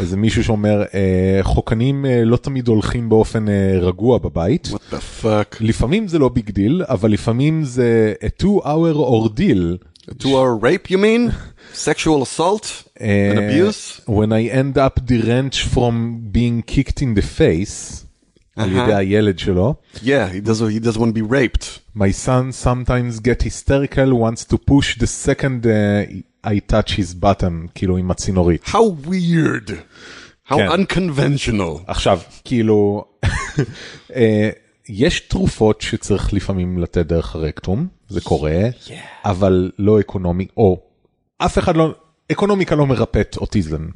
זה מישהו שאומר, חוקנים לא תמיד הולכים באופן רגוע בבית. What the fuck? לפעמים זה לא ביג דיל, אבל לפעמים זה a 2-hour ordeal. A 2-hour rape, you mean? Sexual assault and abuse? When I end up deranged from being kicked in the face... על ידי הילד שלו. Yeah, he doesn't want to be raped. My son sometimes gets hysterical, wants to push the second I touch his button, כאילו עם הצינורית. How weird. How unconventional. עכשיו, כאילו, יש תרופות שצריך לפעמים לתת דרך הרקטום, זה קורה, אבל לא אקונומי, או אף אחד לא, אקונומיקה לא מרפאת אוטיזם.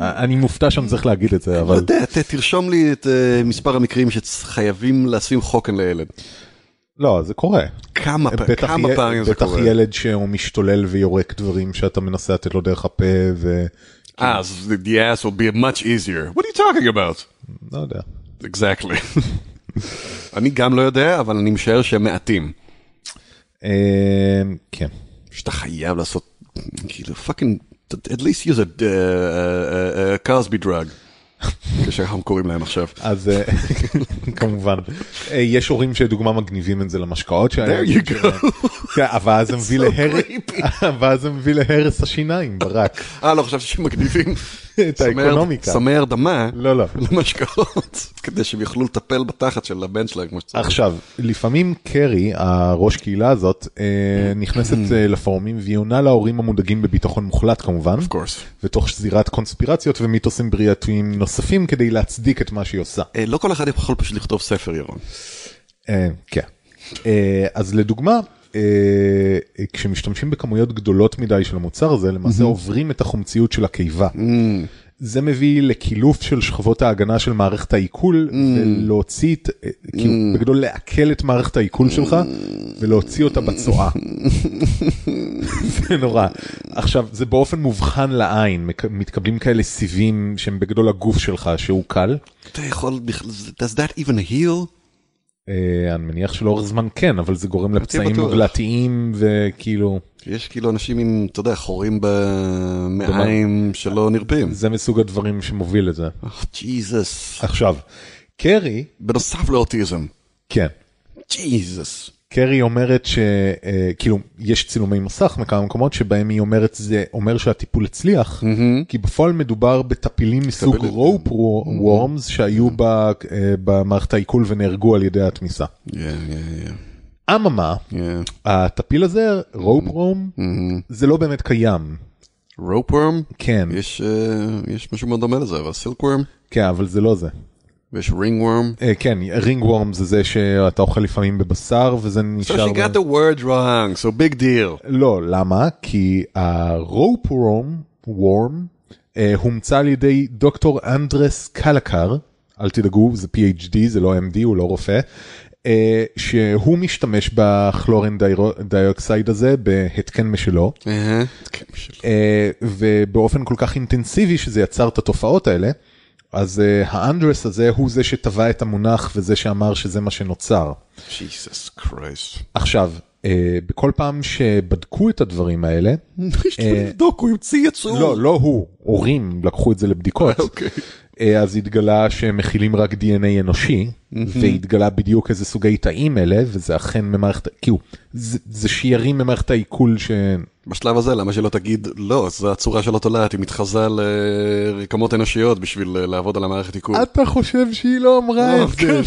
אני מופתע שם צריך להגיד את זה, אבל... לא יודע, תרשום לי את מספר המקרים שחייבים לשים חוקן לילד. לא, זה קורה. כמה פעמים זה קורה. בטח ילד שהוא משתולל ויורק דברים שאתה מנסה לתת לו דרך הפה ו... אז, the ass will be much easier. What are you talking about? לא יודע. Exactly. אני גם לא יודע, אבל אני משער שהם מעטים. כן. שאתה חייב לעשות, כאילו, fucking... at least use a Cosby drug. כשאנחנו קוראים להם עכשיו. אז כמובן. יש הורים שדוגמה מגניבים את זה למשקעות. There you go. אבל זה מביא להרס. אבל זה מביא להרס השיניים, ברק. לא, חשבתי שמגניבים. את האקונומיקה. שמי הרדמה. לא. למשקעות. כדי שהם יוכלו לטפל בתחת של הבן שלהם כמו שצריך. עכשיו, לפעמים קרי, הראש קהילה הזאת, נכנסת לפורומים ויונה להורים המודאגים בביטחון מוחלט כמובן. Of course. ותוך שזירת קונספירציות ומיתוסים בריאתיים נוספים כדי להצדיק את מה שהיא עושה. לא כל אחד יכול פשוט לכתוב ספר, ירון. כן. אז לדוגמה, כשמשתמשים בכמויות גדולות מדי של המוצר הזה, למעשה עוברים את החומציות של הקיבה. זה מביא לקילוף של שכבות ההגנה של מערכת העיכול, ולהוציא, כאילו בגדול לעכל את מערכת העיכול שלך, ולהוציא אותה בצואה. זה נורא. עכשיו, זה באופן מובחן לעין, מתקבלים כאלה סיבים שהם בגדול הגוף שלך, שהוא קל. אתה יכול, does that even heal? אני מניח שלאורך זמן כן, אבל זה גורם לפצעים גלתיים וכאילו... יש כאילו אנשים עם, אתה יודע, חורים במעיים שלא נרפים. זה מסוג הדברים שמוביל את זה. עכשיו, קרי, בנוסף לאוטיזם. כן. ג'יזוס. קרי אומרת שכאילו יש צילומי מסך מכמה מקומות שבהם היא אומרת זה אומר שהטיפול הצליח, כי בפועל מדובר בטפילים מסוג rope worms שהיו במערכת העיכול ונהרגו על ידי התמיסה. אממה, הטפיל הזה, rope worm, זה לא באמת קיים. rope worm? כן. יש משהו מאוד דומה לזה, אבל silk worm? כן, אבל זה לא זה. ויש רינגוורם. כן, רינגוורם זה זה שאתה אוכל לפעמים בבשר, וזה נשאר... So she got the word wrong, so big deal. לא, למה? כי הרופ וורם הומצא על ידי דוקטור אנדרס קלקר, אל תדאגו, זה PhD, זה לא MD, הוא לא רופא, שהוא משתמש בכלורין דיוקסייד הזה בהתקן משלו, ובאופן כל כך אינטנסיבי שזה יצר את התופעות האלה, אז האנדרס הזה הוא זה שטבע את המונח וזה שאמר שזה מה שנוצר. Jesus Christ. עכשיו, בכל פעם שבדקו את הדברים האלה... לבדוק, הוא יוציא יצור. לא, לא הוא. הורים לקחו את זה לבדיקות. אז התגלה שמכילים רק DNA אנושי, והתגלה בדיוק איזה סוגי תאים אלה, וזה אכן ממערכת... כאילו, זה שיירים ממערכת העיכול ש... בשלב הזה, למה שלא תגיד, לא, זו הצורה שלא תולעת, היא מתחזה לרקמות אנושיות בשביל לעבוד על המערכת עיכול. אתה חושב שהיא לא אמרה את זה,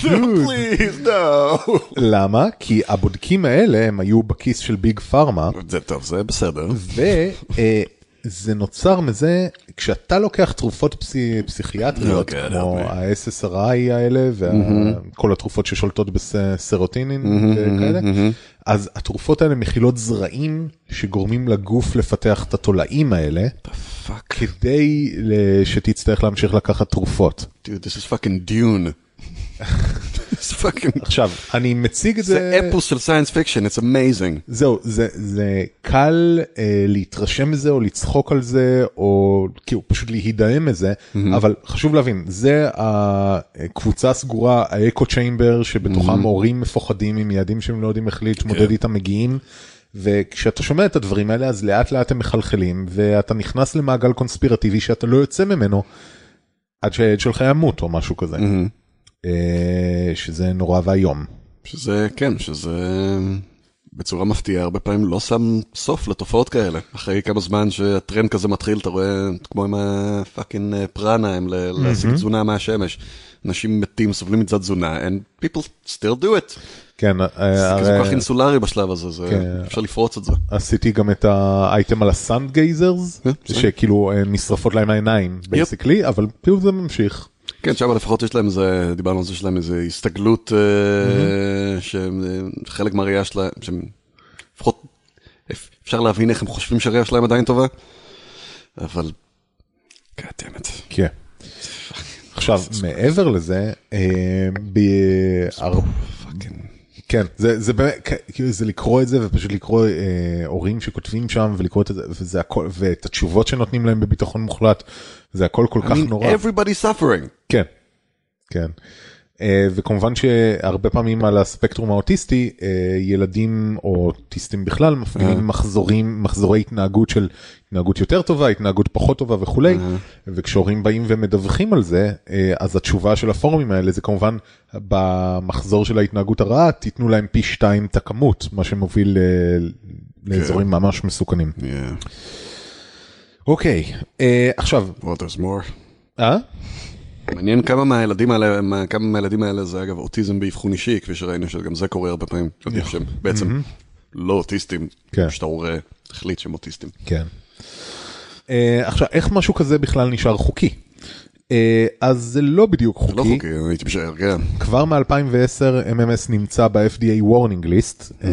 דוד. למה? כי הבודקים האלה, הם היו בכיס של ביג פארמה. זה טוב, זה בסדר. זה נוצר מזה, כשאתה לוקח תרופות פסיכיאטריות, כמו ה-SSRI האלה, וכל התרופות ששולטות בסרוטינין וכאלה, אז התרופות האלה מכילות זרעים שגורמים לגוף לפתח את התולעים האלה, כדי שתצטרך להמשיך לקחת תרופות. Dude, this is fucking Dune. עכשיו, אני מציג את זה... זה אפוס של סיינס פיקשן, it's amazing. זהו, זה קל להתרשם מזה, או לצחוק על זה, או כאילו פשוט להידהם מזה, אבל חשוב להבין, זה הקבוצה הסגורה, האקו צ'יימבר, שבתוכם הורים מפוחדים עם יעדים שהם לא יודעים איך להתמודד איתם מגיעים, וכשאתה שומע את הדברים האלה, אז לאט לאט הם מחלחלים, ואתה נכנס למעגל קונספירטיבי שאתה לא יוצא ממנו, עד שהיד שלך ימות או משהו כזה. שזה נורא והיום. שזה, כן, שזה בצורה מפתיעה הרבה פעמים לא שם סוף לתופעות כאלה. אחרי כמה זמן שהטרנד כזה מתחיל, אתה רואה כמו עם הפאקינג פרנה, הם להשיג תזונה מהשמש. אנשים מתים, סובלים מצד תזונה, and people still do it. כן. זה כל כך אינסולרי בשלב הזה, אפשר לפרוץ את זה. עשיתי גם את האייטם על הסאנד גייזרס, שכאילו נשרפות להם העיניים, basically, אבל פתאום זה ממשיך. כן, שם לפחות יש להם, דיברנו על זה שלהם, איזו הסתגלות שחלק מהראייה שלהם, לפחות אפשר להבין איך הם חושבים שהראייה שלהם עדיין טובה, אבל, קדמת. כן. עכשיו, מעבר לזה, כן, זה לקרוא את זה ופשוט לקרוא הורים שכותבים שם ולקרוא את התשובות שנותנים להם בביטחון מוחלט, זה הכל כל כך נורא. Everybody suffering. כן, כן. וכמובן שהרבה פעמים על הספקטרום האוטיסטי, ילדים או אוטיסטים בכלל מפגינים מחזורי התנהגות של התנהגות יותר טובה, התנהגות פחות טובה וכו'. וכשהורים באים ומדווחים על זה, אז התשובה של הפורומים האלה זה כמובן במחזור של ההתנהגות הרעה, תיתנו להם פי 2 את הכמות, מה שמוביל לאזורים ממש מסוכנים. אוקיי, עכשיו... Well, there's more. אה? מעניין כמה מהילדים האלה זה אגב אוטיזם באבחון אישי, כפי שראינו שגם זה קורה הרבה פעמים, בעצם לא אוטיסטים, שאתה רואה החליט שהם אוטיסטים. כן. עכשיו, איך משהו כזה בכלל נשאר חוקי? אז זה לא בדיוק חוקי. זה לא חוקי, הייתי משאר, כן. כבר מ-2010 MMS נמצא ב-FDA Warning List,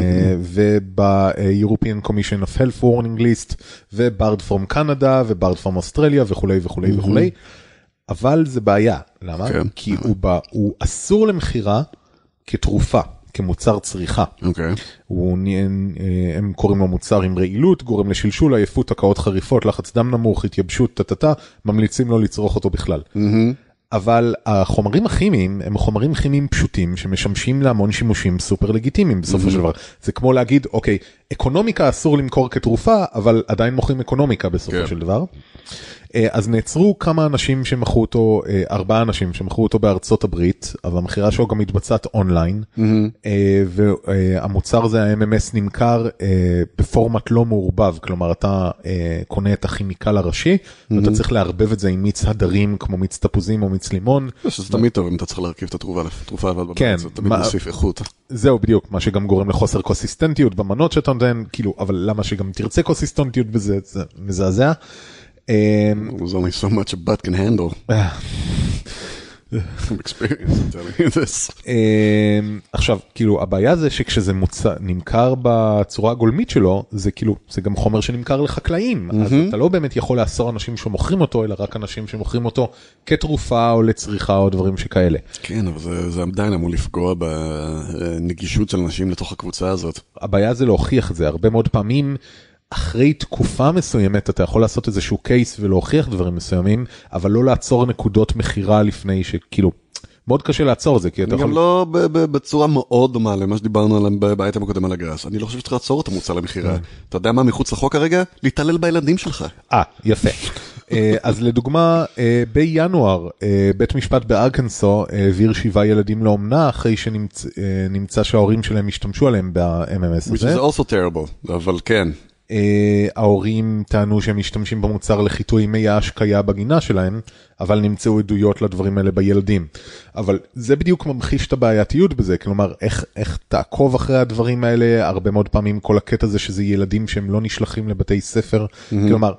וב-European Commission of Health Warning List, ובארד פרום קנדה, ובארד פרום אוסטרליה, וכו' וכו' וכו'. אבל זה בעיה. למה? כי הוא אסור למחירה כתרופה, כמוצר צריכה. הם קוראים לו מוצר עם רעילות, גורם לשלשול, עייפות, הקאות חריפות, לחץ דם נמוך, התייבשות, תתתה, ממליצים לו לצרוך אותו בכלל. אבל החומרים הכימיים הם חומרים כימיים פשוטים, שמשמשים להמון שימושים סופר לגיטימיים בסופו של דבר. זה כמו להגיד, אוקיי, אקונומיקה אסור למכור כתרופה, אבל עדיין מוכרים אקונומיקה בסופו של דבר. אז נעצרו כמה אנשים שמכרו אותו, 4 אנשים שמכרו אותו בארצות הברית, אבל המכירה שלו גם מתבצעת אונליין, והמוצר הזה, ה-MMS, נמכר בפורמט לא מעורבב, כלומר אתה קונה את הכימיקל הראשי, ואתה צריך להרבב את זה עם מיץ הדרים, כמו מיץ תפוזים או מיץ לימון. זה תמיד טוב אם אתה צריך להרכיב את התרופה, אבל בבית זה תמיד מוסיף איכות. זהו בדיוק, מה שגם גורם לחוסר קונסיסטנטיות במנות שאתה נותן, כאילו, אבל למה שגם תרצה קונסיסטנטיות בזה, זה מזעזע. There's only so much a butt can handle. I'm experienced telling you this. עכשיו, כאילו, הבעיה זה שכשזה נמכר בצורה הגולמית שלו, זה כאילו, זה גם חומר שנמכר לחקלאים. אז אתה לא באמת יכול לאסור אנשים שמוכרים אותו, אלא רק אנשים שמוכרים אותו כתרופה או לצריכה או דברים שכאלה. כן, אבל זה עדיין אמור לפגוע בנגישות של אנשים לתוך הקבוצה הזאת. הבעיה זה להוכיח את זה. הרבה מאוד פעמים אחרי תקופה מסוימת אתה יכול לעשות איזשהו קייס ולהוכיח דברים מסוימים, אבל לא לעצור נקודות מחירה לפני שכאילו, מאוד קשה לעצור את זה, כי אתה יכול... אני גם לא בצורה מאוד דומה למה שדיברנו עליהם באייטם הקודם על הגראס. אני לא חושב שצריך לעצור את המוצר למחירה. אתה יודע מה מחוץ לחוק הרגע? להתעלל בילדים שלך. יפה. אז לדוגמה, בינואר, בית משפט בארקנסו העביר 7 ילדים לאומנה, אחרי שנמצא שההורים שלהם השתמשו עליהם ב-MMS הזה. Which is also terrible, אבל כן. ההורים טענו שהם משתמשים במוצר לחיטוי מי ההשקיה בגינה שלהם, אבל נמצאו עדויות לדברים האלה בילדים. אבל זה בדיוק ממחיש את הבעייתיות בזה, כלומר, איך תעקוב אחרי הדברים האלה, הרבה מאוד פעמים כל הקטע הזה שזה ילדים שהם לא נשלחים לבתי ספר, כלומר,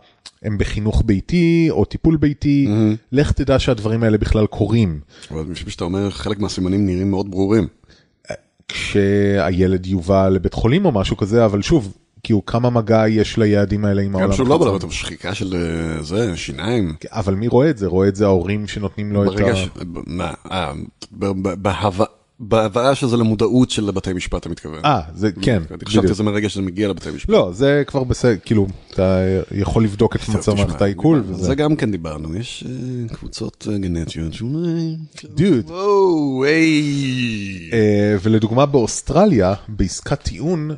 הם בחינוך ביתי או טיפול ביתי, לך תדע שהדברים האלה בכלל קורים. אבל משום שאתה אומר, חלק מהסימנים נראים מאוד ברורים. כשהילד יובא לבית חולים או משהו כזה, אבל שוב, כאילו כמה מגע יש ליעדים האלה עם העולם. גם שהוא לא בלב, אבל שחיקה של זה, שיניים. אבל מי רואה את זה? רואה את זה ההורים שנותנים לו את ה... בהבאה שזה למודעות של בתי משפט, אתה מתכוון. זה כן. חשבתי זה מרגע שזה מגיע לבתי משפט. לא, זה כבר בסדר, כאילו, אתה יכול לבדוק את מצב מערכת העיכול. זה גם כן דיברנו, יש קבוצות גנטיות שאולי... דוד. ולדוגמה באוסטרליה, בעסקת טיעון,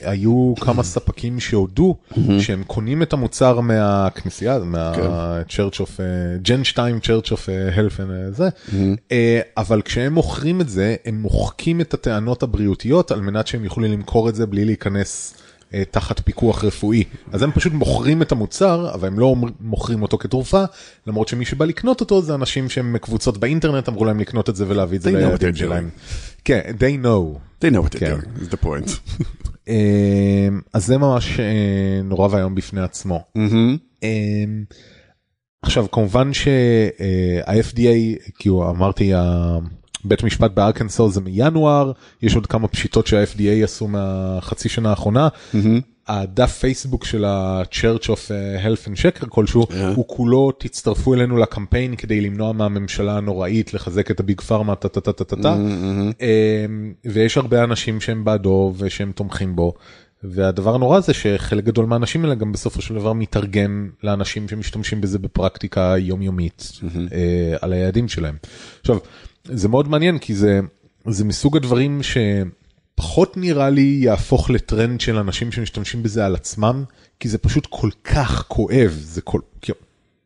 היו כמה ספקים שהודו שהם קונים את המוצר מהכנסייה, מה-Church of... Gen 2 Church of Health and זה, אבל כשהם מוכרים את זה, הם מוחקים את הטענות הבריאותיות על מנת שהם יכולים למכור את זה בלי להיכנס תחת פיקוח רפואי. אז הם פשוט מוכרים את המוצר, אבל הם לא מוכרים אותו כתרופה, למרות שמי שבא לקנות אותו זה אנשים שהם מקבוצות באינטרנט, אמרו להם לקנות את זה ולהביא את זה לידים שלהם. כן, they know. They know what they're doing, is the point. אז זה ממש נורא והיום בפני עצמו. עכשיו, כמובן שה-FDA, כאילו אמרתי, בית משפט בארקנסו זה מינואר, יש עוד כמה פשיטות שה-FDA עשו מהחצי שנה האחרונה, הדף פייסבוק של ה-Church of Health and Shaker כלשהו, הוא כולו תצטרפו אלינו לקמפיין כדי למנוע מהממשלה הנוראית, לחזק את הביג פארמה, ויש הרבה אנשים שהם בעדו ושהם תומכים בו, והדבר הנורא זה שחלק גדול מהאנשים האלה גם בסופו של דבר מתרגם לאנשים שמשתמשים בזה בפרקטיקה יומיומית, על היעדים שלהם. עכשיו, זה מאוד מעניין, כי זה מסוג הדברים שפחות נראה לי יהפוך לטרנד של אנשים שמשתמשים בזה על עצמם, כי זה פשוט כל כך כואב,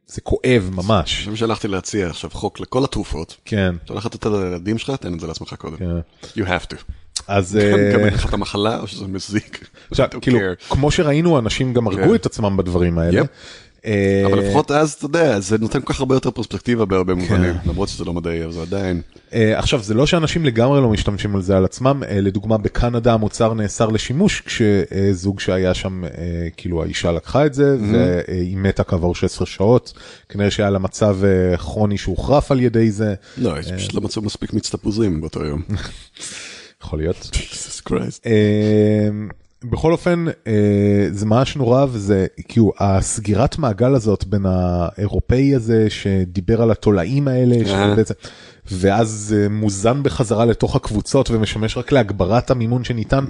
זה כואב ממש. זה שהלכתי להציע עכשיו חוק לכל התרופות, שהלכת את הילדים שלך, תן את זה לעצמך קודם. You have to. אז... גם אין לך את המחלה, או שזה מזיק. כאילו, כמו שראינו, אנשים גם הרגו את עצמם בדברים האלה. אבל לפחות אז, אתה יודע, זה נותן כל כך הרבה יותר פרספקטיבה בהרבה מובנים, למרות שזה לא מדעי, אבל זה עדיין. עכשיו, זה לא שאנשים לגמרי לא משתמשים על זה על עצמם, לדוגמה, בקנדה המוצר נאסר לשימוש, כשזוג שהיה שם, כאילו, האישה לקחה את זה, והיא מתה כעבור 16 שעות, כנראה שהיה לה מצב כרוני שהוחרף על ידי זה. לא, יש פשוט לא מצב מספיק מצטפוזים באותו יום. יכול להיות. Jesus Christ. בכל אופן, זה ממש נורא, וזה, כאילו, הסגירת מעגל הזאת בין האירופאי הזה, שדיבר על התולעים האלה, ואז מוזן בחזרה לתוך הקבוצות, ומשמש רק להגברת המימון שניתן.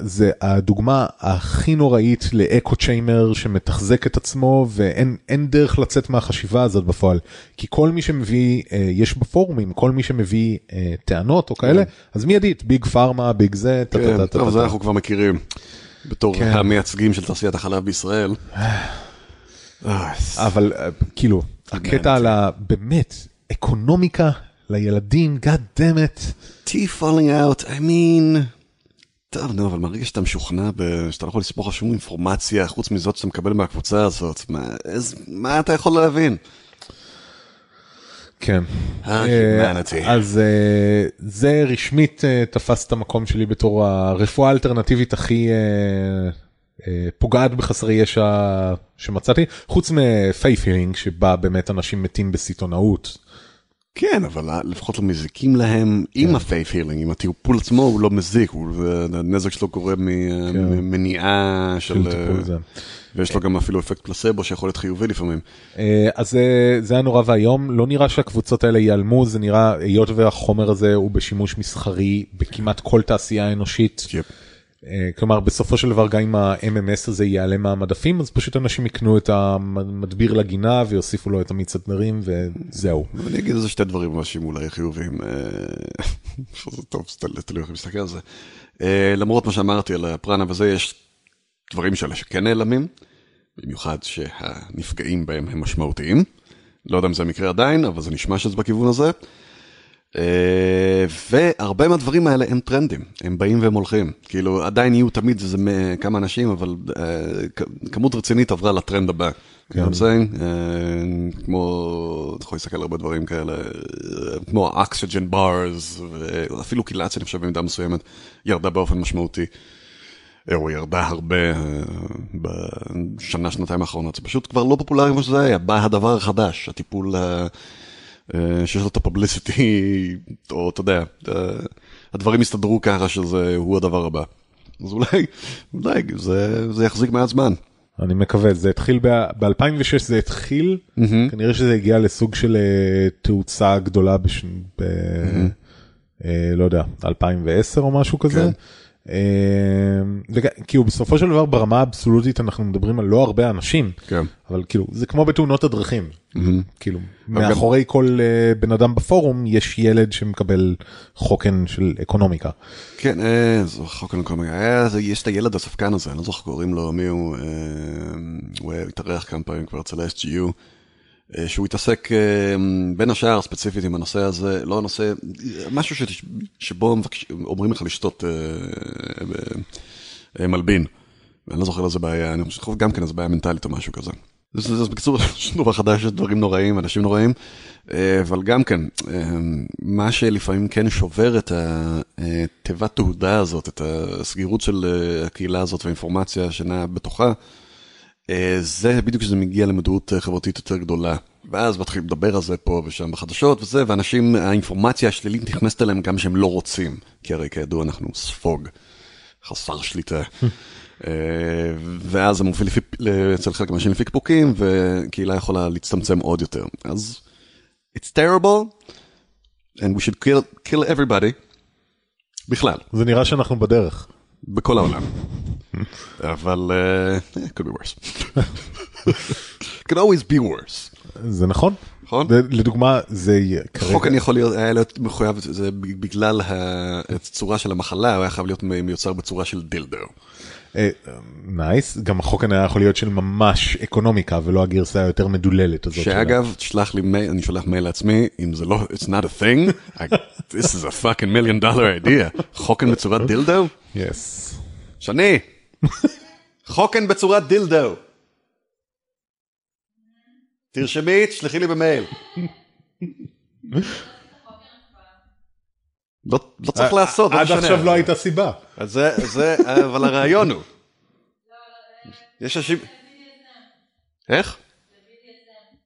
זה הדוגמה הכי נוראית לאקו צ'יימר שמתחזק את עצמו, ואין דרך לצאת מהחשיבה הזאת בפועל. כי כל מי שמביא, יש בפורומים, כל מי שמביא טענות או כאלה, אז מיידית, ביג פארמה, ביג זה, אבל זה אנחנו כבר מכירים, בתור המייצגים של תעשיית החלב בישראל. אבל כאילו, הקטע על באמת, אקונומיקה לילדים, God damn it. T falling out, I mean... טוב, נו, אבל מרגע שאתה משוכנע, שאתה לא יכול לספור לך שום אינפורמציה, חוץ מזאת שאתה מקבל מהקבוצה הזאת, מה אתה יכול להבין? כן. אז זה רשמית תפס את המקום שלי בתור הרפואה האלטרנטיבית הכי... פוגעת בחסרי ישע שמצאתי, חוץ מפייפילינג שבה באמת אנשים מתים בסיטונאות. כן, אבל לפחות לא מזיקים להם עם הפייפילינג, עם הטיפול עצמו הוא לא מזיק, הנזק שלו קורה ממניעה של... ויש לו גם אפילו אפקט פלסבו שיכול להיות חיובי לפעמים. אז זה היה נורא והיום, לא נראה שהקבוצות האלה ייעלמו, זה נראה, היות והחומר הזה הוא בשימוש מסחרי בכמעט כל תעשייה אנושית. כלומר, בסופו של דבר גם אם ה-MMS הזה יעלה מהמדפים, אז פשוט אנשים יקנו את המדביר לגינה ויוסיפו לו את המיץ התנרים וזהו. אני אגיד איזה שתי דברים ממשים אולי חיובים. טוב, תלוי איך מסתכל על זה. למרות מה שאמרתי על הפרנה וזה, יש דברים שאלה שכן נעלמים, במיוחד שהנפגעים בהם הם משמעותיים. לא יודע אם זה המקרה עדיין, אבל זה נשמע שזה בכיוון הזה. והרבה מהדברים האלה הם טרנדים, הם באים והם הולכים, כאילו עדיין יהיו תמיד זה כמה אנשים, אבל כמות רצינית עברה לטרנד הבא, כמו, אתה יכול להסתכל הרבה דברים כאלה, כמו oxygen bars, אפילו קילציה נפשב במידה מסוימת, ירדה באופן משמעותי, או ירדה הרבה בשנה, שנתיים האחרונות, זה פשוט כבר לא פופולרי כמו שזה היה, בא הדבר החדש, הטיפול ה... שיש לו את הפבליסיטי, או אתה יודע, הדברים הסתדרו ככה שזה הוא הדבר הבא. אז אולי, זה יחזיק מעט זמן. אני מקווה, זה התחיל ב-2006, זה התחיל, כנראה שזה הגיע לסוג של תאוצה גדולה לא יודע, 2010 או משהו כזה. כאילו בסופו של דבר ברמה האבסולוטית אנחנו מדברים על לא הרבה אנשים, אבל כאילו זה כמו בתאונות הדרכים, כאילו מאחורי כל בן אדם בפורום יש ילד שמקבל חוקן של אקונומיקה. כן, זה חוקן אקונומיקה, יש את הילד הספקן הזה, אני לא זוכר קוראים לו מי הוא, הוא התארח כמה פעמים כבר אצל ה-SGU, שהוא התעסק בין השאר ספציפית עם הנושא הזה, לא הנושא, משהו שבו אומרים לך לשתות מלבין. אני לא זוכר לזה בעיה, אני חושב גם כן, זה בעיה מנטלית או משהו כזה. אז בקיצור, יש נורא חדש, יש דברים נוראים, אנשים נוראים, אבל גם כן, מה שלפעמים כן שובר את תיבת תהודה הזאת, את הסגירות של הקהילה הזאת והאינפורמציה שנעה בתוכה, זה בדיוק שזה מגיע למודעות חברתית יותר גדולה, ואז מתחילים לדבר על זה פה ושם בחדשות וזה, ואנשים, האינפורמציה השלילית נכנסת אליהם גם שהם לא רוצים, כי הרי כידוע אנחנו ספוג, חסר שליטה, ואז זה מופיע אצל חלק מהאנשים לפי קפוקים, וקהילה יכולה להצטמצם עוד יותר. אז, it's terrible, and we should kill everybody, בכלל. זה נראה שאנחנו בדרך. בכל העולם. אבל, could be worse. Could always be worse. זה נכון. נכון? לדוגמה, זה... חוק אני יכול להיות מחויב, זה בגלל הצורה של המחלה, הוא היה חייב להיות מיוצר בצורה של דילדו. נייס, גם החוק היה יכול להיות של ממש אקונומיקה, ולא הגרסה היותר מדוללת הזאת. שאגב, תשלח לי מייל, אני שולח מייל לעצמי, אם זה לא, it's not a thing, this is a fucking $1,000,000 idea. חוקן בצורת דילדו? Yes. שני, חוקן בצורת דילדו. תרשמי, תשלחי לי במייל. לא צריך לעשות. עד עכשיו לא הייתה סיבה. אבל הרעיון הוא. יש אנשים... איך?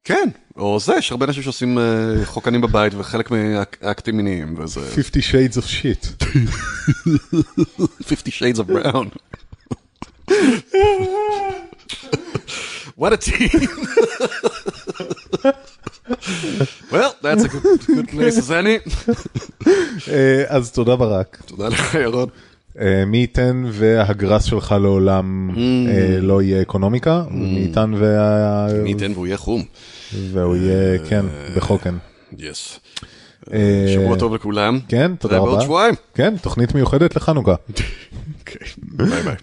כן, או זה, יש הרבה אנשים שעושים חוקנים בבית וחלק מהאקטים מיניים וזה... 50 shades of shit. 50 shades of brown. What a team. Well, That's a good place as any. אז תודה ברק. תודה לך ירון. מי ייתן והגרס שלך לעולם לא יהיה אקונומיקה, מי ייתן והוא יהיה חום. והוא יהיה, כן, בחוקן. יס. שבוע טוב לכולם. כן, תודה רבה. תודה בעוד שבועיים. כן, תוכנית מיוחדת לחנוכה.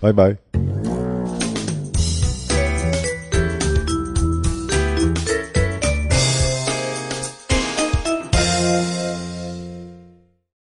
ביי ביי.